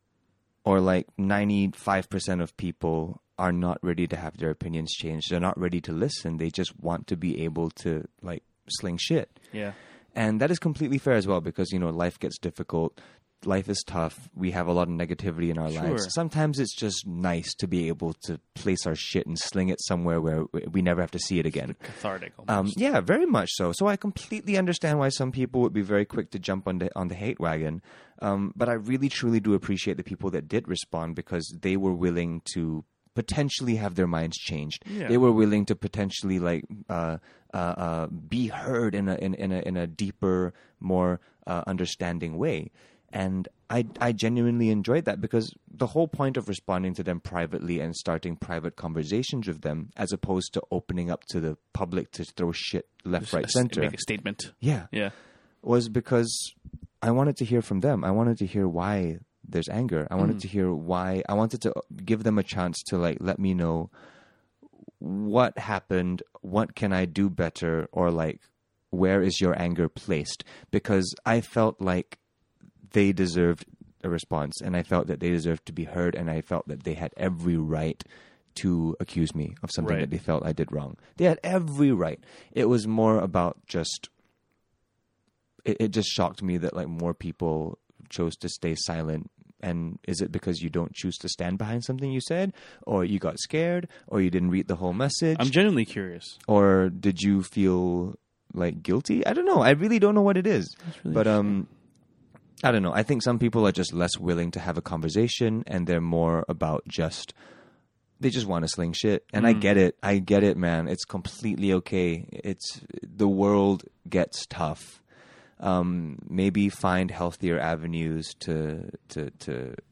or like 95% of people, are not ready to have their opinions changed. They're not ready to listen. They just want to be able to like sling shit. Yeah. And that is completely fair as well because, you know, life gets difficult. Life is tough. We have a lot of negativity in our lives. Sometimes it's just nice to be able to place our shit and sling it somewhere where we never have to see it again. Cathartic almost. Yeah, very much so. So I completely understand why some people would be very quick to jump on the hate wagon. But I really, truly do appreciate the people that did respond because they were willing to potentially have their minds changed. Yeah. They were willing to potentially like be heard in a deeper, more understanding way, and I genuinely enjoyed that because the whole point of responding to them privately and starting private conversations with them, as opposed to opening up to the public to throw shit left, right, center, make a statement. Yeah, was because I wanted to hear from them. I wanted to hear why there's anger. I wanted to hear why. I wanted to give them a chance to like let me know what happened, what can I do better, or like where is your anger placed? Because I felt like they deserved a response, and I felt that they deserved to be heard, and I felt that they had every right to accuse me of something that they felt I did wrong. They had every right. It was more about just it just shocked me that like more people chose to stay silent. And is it because you don't choose to stand behind something you said, or you got scared, or you didn't read the whole message? I'm genuinely curious. Or did you feel like guilty? I don't know. I really don't know what it is. Really, but I don't know. I think some people are just less willing to have a conversation, and they're more about just they just want to sling shit. And I get it. I get it, man. It's completely okay. It's the world gets tough. Maybe find healthier avenues to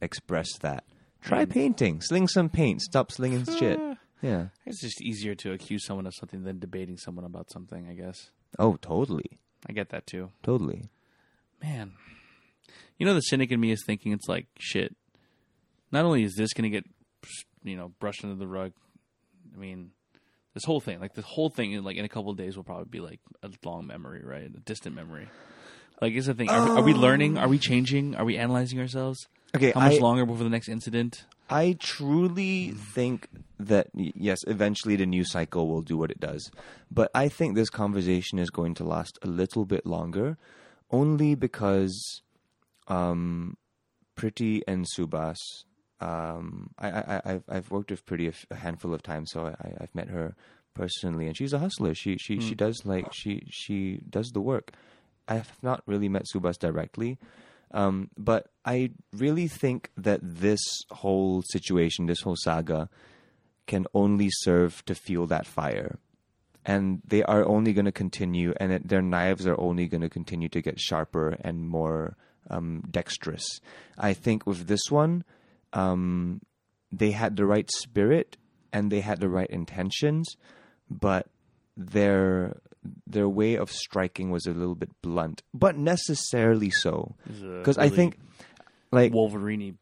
express that. Try painting. Sling some paint. Stop slinging shit. Yeah. It's just easier to accuse someone of something than debating someone about something, I guess. Oh, totally. I get that too. Totally. Man. You know, the cynic in me is thinking it's like, shit, not only is this going to get, you know, brushed under the rug, I mean... This whole thing, like in a couple of days, will probably be like a long memory, right? A distant memory. Like, it's the thing. Are we learning? Are we changing? Are we analyzing ourselves? Okay, how much longer before the next incident? I truly think that, yes, eventually the news cycle will do what it does. But I think this conversation is going to last a little bit longer, only because Pretty and Subhas, I've worked with Pretty a handful of times, so I've met her personally, and she's a hustler. She does the work. I have not really met Subhas directly. But I really think that this whole situation, this whole saga, can only serve to fuel that fire. And they are only going to continue, and their knives are only going to continue to get sharper and more dexterous. I think with this one, they had the right spirit and they had the right intentions, but their way of striking was a little bit blunt, but necessarily so. Because really I think, like Wolverine-y,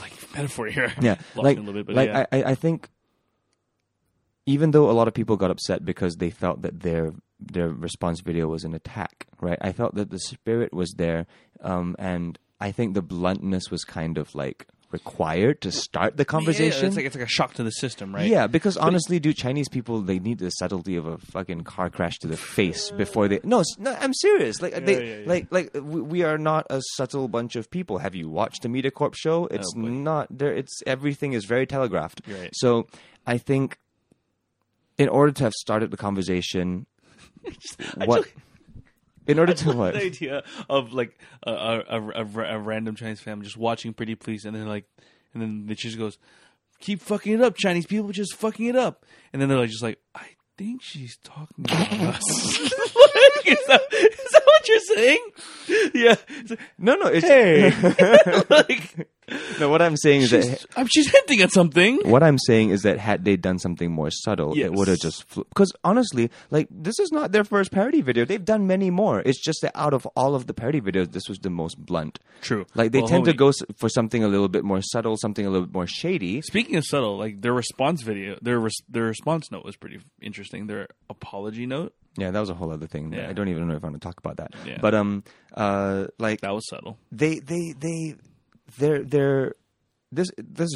like metaphor here. Yeah, like, yeah. I think, even though a lot of people got upset because they felt that their response video was an attack, right? I felt that the spirit was there, and I think the bluntness was kind of like required to start the conversation. Yeah, it's like a shock to the system, right? Yeah, because honestly, dude, Chinese people, they need the subtlety of a fucking car crash to the face before they... No, I'm serious. We are not a subtle bunch of people. Have you watched the Media Corp show? It's not there. It's everything is very telegraphed. Right. So I think in order to have started the conversation, in order to what? The idea of like a random Chinese family just watching Pretty Please, and then she just goes, "Keep fucking it up, Chinese people, just fucking it up." And then they're like, just like, "I think she's talking about us." Like, is that what you're saying? Yeah. No. It's, hey. Like, no, what I'm saying is that she's hinting at something. What I'm saying is that had they done something more subtle, yes, it would have just... Because honestly, like, this is not their first parody video. They've done many more. It's just that out of all of the parody videos, this was the most blunt. True. Like, they tend to go for something a little bit more subtle, something a little bit more shady. Speaking of subtle, like, their response video, their response note was pretty interesting. Their apology note. Yeah, that was a whole other thing. Yeah. I don't even know if I want to talk about that. Yeah. But that was subtle. This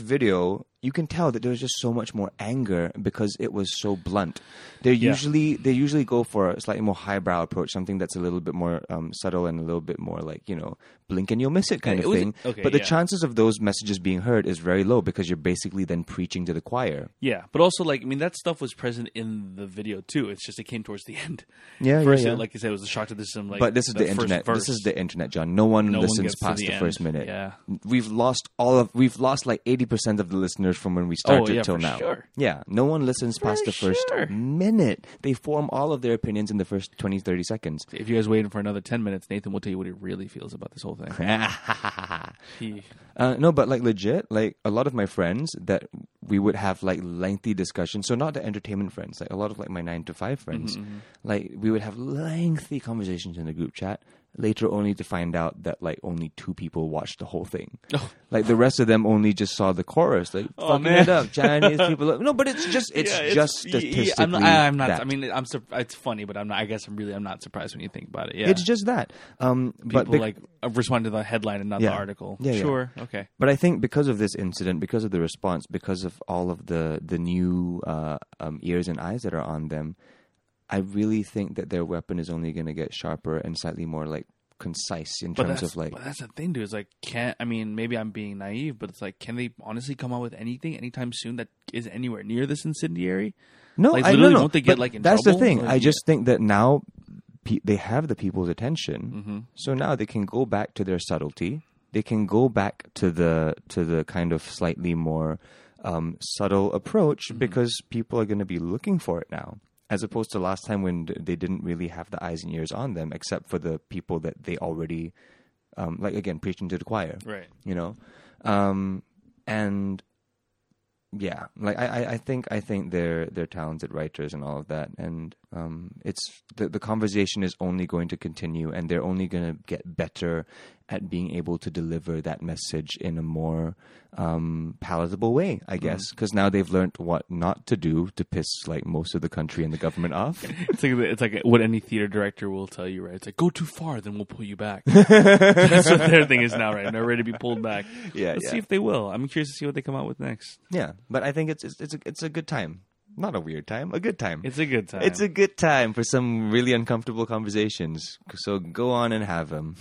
video, you can tell that there's just so much more anger because it was so blunt. They usually go for a slightly more highbrow approach, something that's a little bit more subtle and a little bit more like, you know, blink and you'll miss it kind of thing. The chances of those messages being heard is very low because you're basically then preaching to the choir. Yeah, but also like, I mean, that stuff was present in the video too. It's just it came towards the end. Yeah, first, yeah. Like you said, it was a shock to the system. Like, but this is the internet. This is the internet, John. No one listens past the first minute. Yeah, we've lost like 80% of the listeners from when we started till now. Sure. Yeah, no one listens past the first minute. They form all of their opinions in the first 20, 30 seconds. If you guys waiting for another 10 minutes, Nathan will tell you what he really feels about this whole thing. No, but like legit, like a lot of my friends that we would have like lengthy discussions. So not the entertainment friends, like a lot of like my 9 to 5 friends, mm-hmm. Like we would have lengthy conversations in the group chat. Later, only to find out that like only 2 people watched the whole thing. Oh. Like the rest of them only just saw the chorus. Like fucking it up, Chinese people. No, but it's just statistically. I'm not. That. I mean, it's funny, but I'm not. I guess I'm not surprised when you think about it. Yeah, it's just that. People respond to the headline and not the article. Yeah, sure, yeah. Okay. But I think because of this incident, because of the response, because of all of the new ears and eyes that are on them, I really think that their weapon is only going to get sharper and slightly more like concise in terms of like. But that's the thing, dude. It's like, maybe I'm being naive, but it's like, can they honestly come out with anything anytime soon that is anywhere near this incendiary? No, like, I don't know. Won't they get like in that's trouble? The thing. Like, I just think that now they have the people's attention, mm-hmm. So now they can go back to their subtlety. They can go back to the kind of slightly more subtle approach, mm-hmm. Because people are going to be looking for it now. As opposed to last time when they didn't really have the eyes and ears on them, except for the people that they already, preaching to the choir. Right. You know? I think they're talented writers and all of that. And it's the conversation is only going to continue and they're only going to get better at being able to deliver that message in a more palatable way, I guess. Because now they've learned what not to do to piss like most of the country and the government off. It's like what any theater director will tell you, right? It's like, go too far, then we'll pull you back. That's what their thing is now, right? They're ready to be pulled back. Yeah, Let's see if they will. I'm curious to see what they come out with next. Yeah, but I think it's a good time. Not a weird time, a good time. It's a good time. It's a good time for some really uncomfortable conversations. So go on and have them.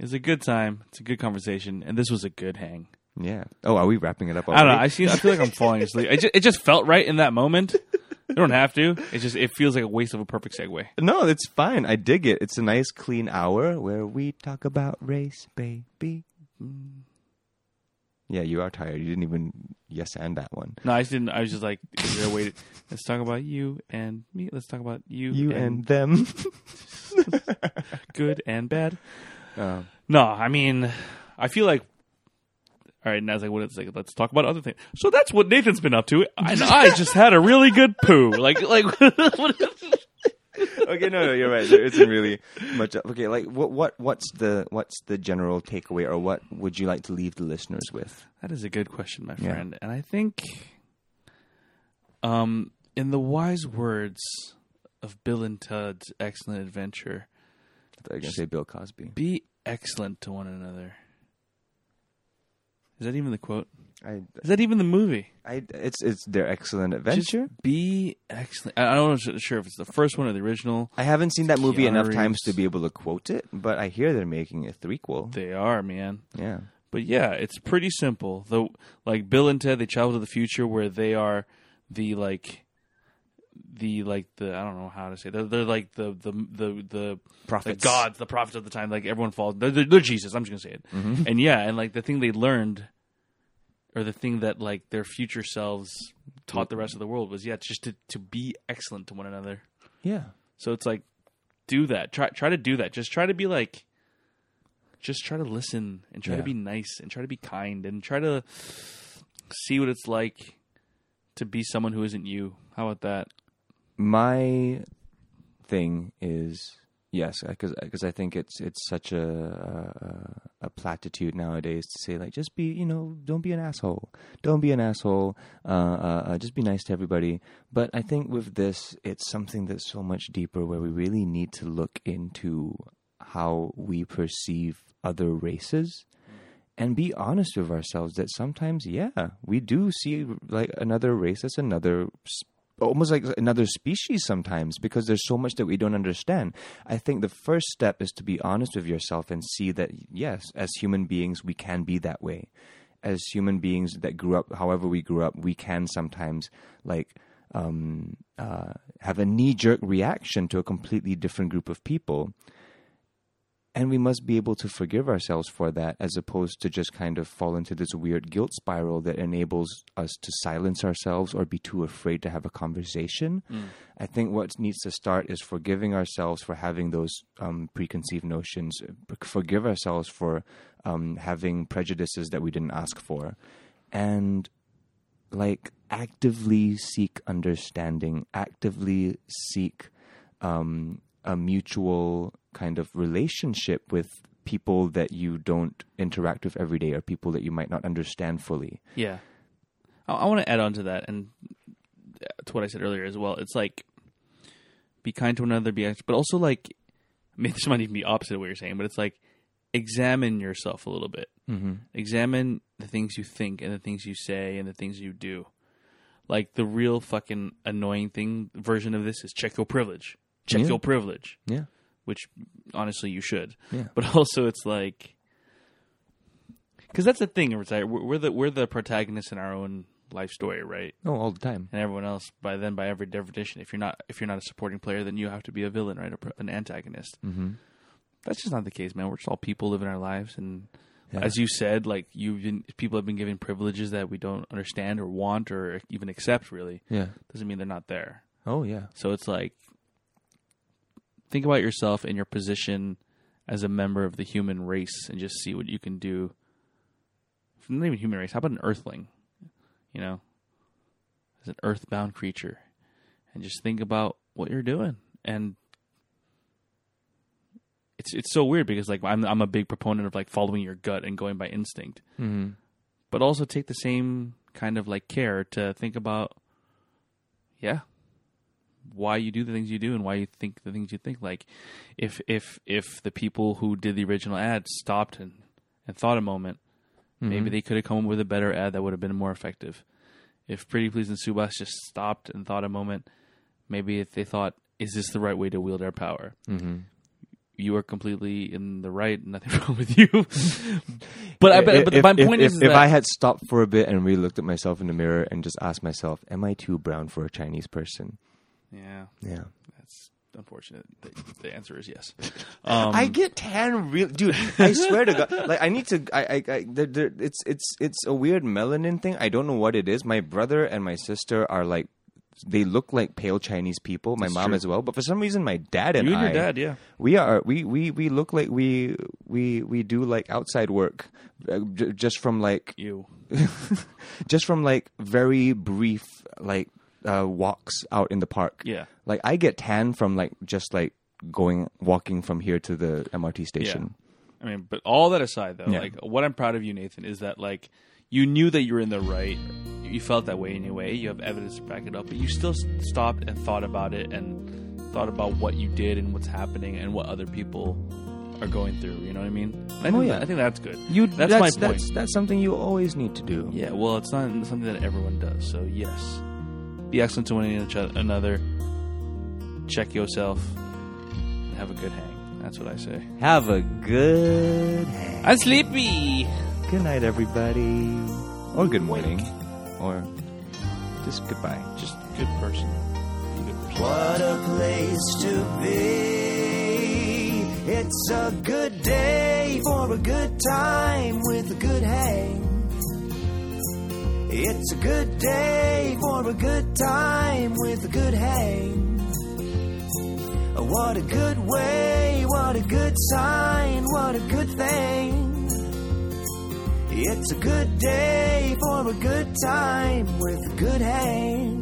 It's a good time. It's a good conversation. And this was a good hang. Yeah. Oh, are we wrapping it up already? I don't know. I feel like I'm falling asleep. It just felt right in that moment. You don't have to. It feels like a waste of a perfect segue. No, it's fine. I dig it. It's a nice, clean hour where we talk about race, baby. Yeah, you are tired. You didn't even yes and that one. No, I just didn't. I was just like, is there a way to, let's talk about you and me. Let's talk about you and them. Good and bad. No, I mean, I feel like, all right, now it's like, what it's like, let's talk about other things. So that's what Nathan's been up to. And I just had a really good poo. Like, what is okay, no, you're right. There isn't really much. Okay, like what's the general takeaway, or what would you like to leave the listeners with? That is a good question, my friend. Yeah. And I think, in the wise words of Bill and Ted's Excellent Adventure, I thought you were going to say Bill Cosby. Be excellent to one another. Is that even the quote? Is that even the movie? It's their excellent adventure. Just be excellent. I'm not sure if it's the first one or the original. I haven't seen that movie enough times to be able to quote it, but I hear they're making a threequel. They are, man. Yeah. But yeah, it's pretty simple. Though, like Bill and Ted, they travel to the future where they are the I don't know how to say it. They're like the prophets, the gods, the prophets of the time. Like everyone falls. They're Jesus. I'm just gonna say it. Mm-hmm. And yeah, and like the thing they learned. Or the thing that like their future selves taught the rest of the world was just to be excellent to one another. Yeah. So it's like do that. Try to do that. Just try to be like try to listen and try to be nice and try to be kind and try to see what it's like to be someone who isn't you. How about that? My thing is yes, because I think it's such a platitude nowadays to say like just be don't be an asshole, just be nice to everybody. But I think with this, it's something that's so much deeper where we really need to look into how we perceive other races and be honest with ourselves that sometimes we do see like another race as another. Almost like another species sometimes because there's so much that we don't understand. I think the first step is to be honest with yourself and see that, yes, as human beings, we can be that way. As human beings that grew up, however we grew up, we can sometimes like have a knee-jerk reaction to a completely different group of people. And we must be able to forgive ourselves for that as opposed to just kind of fall into this weird guilt spiral that enables us to silence ourselves or be too afraid to have a conversation. Mm. I think what needs to start is forgiving ourselves for having those preconceived notions, forgive ourselves for having prejudices that we didn't ask for, and like actively seek understanding, actively seek a mutual kind of relationship with people that you don't interact with every day or people that you might not understand fully. Yeah. I want to add on to that and to what I said earlier as well. It's like be kind to one another, but also like, I mean, this might even be opposite of what you're saying, but it's like examine yourself a little bit. Mm-hmm. Examine the things you think and the things you say and the things you do. Like the real fucking annoying thing version of this is check your privilege. Check your privilege. Yeah. Which, honestly, you should. Yeah. But also, it's like... Because that's the thing, right? We're the protagonists in our own life story, right? Oh, all the time. And everyone else, by every definition, if you're not a supporting player, then you have to be a villain, right? An antagonist. Mm-hmm. That's just not the case, man. We're just all people living our lives. And as you said, like people have been given privileges that we don't understand or want or even accept, really. Yeah. Doesn't mean they're not there. Oh, yeah. So it's like... Think about yourself and your position as a member of the human race and just see what you can do. Not even human race. How about an earthling? As an earthbound creature. And just think about what you're doing. And it's so weird because like I'm a big proponent of like following your gut and going by instinct, mm-hmm. but also take the same kind of like care to think about, yeah, why you do the things you do and why you think the things you think. Like if the people who did the original ad stopped and thought a moment, mm-hmm. maybe they could have come up with a better ad that would have been more effective. If Preetipls and Subhas just stopped and thought a moment, maybe if they thought, is this the right way to wield our power? Mm-hmm. You are completely in the right. Nothing wrong with you. But my point is that if I had stopped for a bit and really looked at myself in the mirror and just asked myself, am I too brown for a Chinese person? Yeah. That's unfortunate. The answer is yes. I get tan, dude. I swear to God, like I need to. It's a weird melanin thing. I don't know what it is. My brother and my sister are like. They look like pale Chinese people. My mom as well, but for some reason, my dad and I, your dad, yeah, we look like we do like outside work, just from like you, just from like very brief like walks out in the park. Yeah, like I get tan from like just like walking from here to the MRT station. Yeah. I mean, but all that aside, though, like what I'm proud of you, Nathan, is that like. You knew that you were in the right. You felt that way anyway. You have evidence to back it up. But you still stopped and thought about it and thought about what you did and what's happening and what other people are going through. You know what I mean? I think that's good. That's my point. That's something you always need to do. Yeah, well, it's not something that everyone does. So, yes. Be excellent to one another. Check yourself. And have a good hang. That's what I say. Have a good hang. I'm sleepy. Good night, everybody. Or good morning. Or just goodbye. Just good person. Good person. What a place to be. It's a good day for a good time with a good hang. It's a good day for a good time with a good hang. What a good way, what a good sign, what a good thing. It's a good day for a good time with a good hang.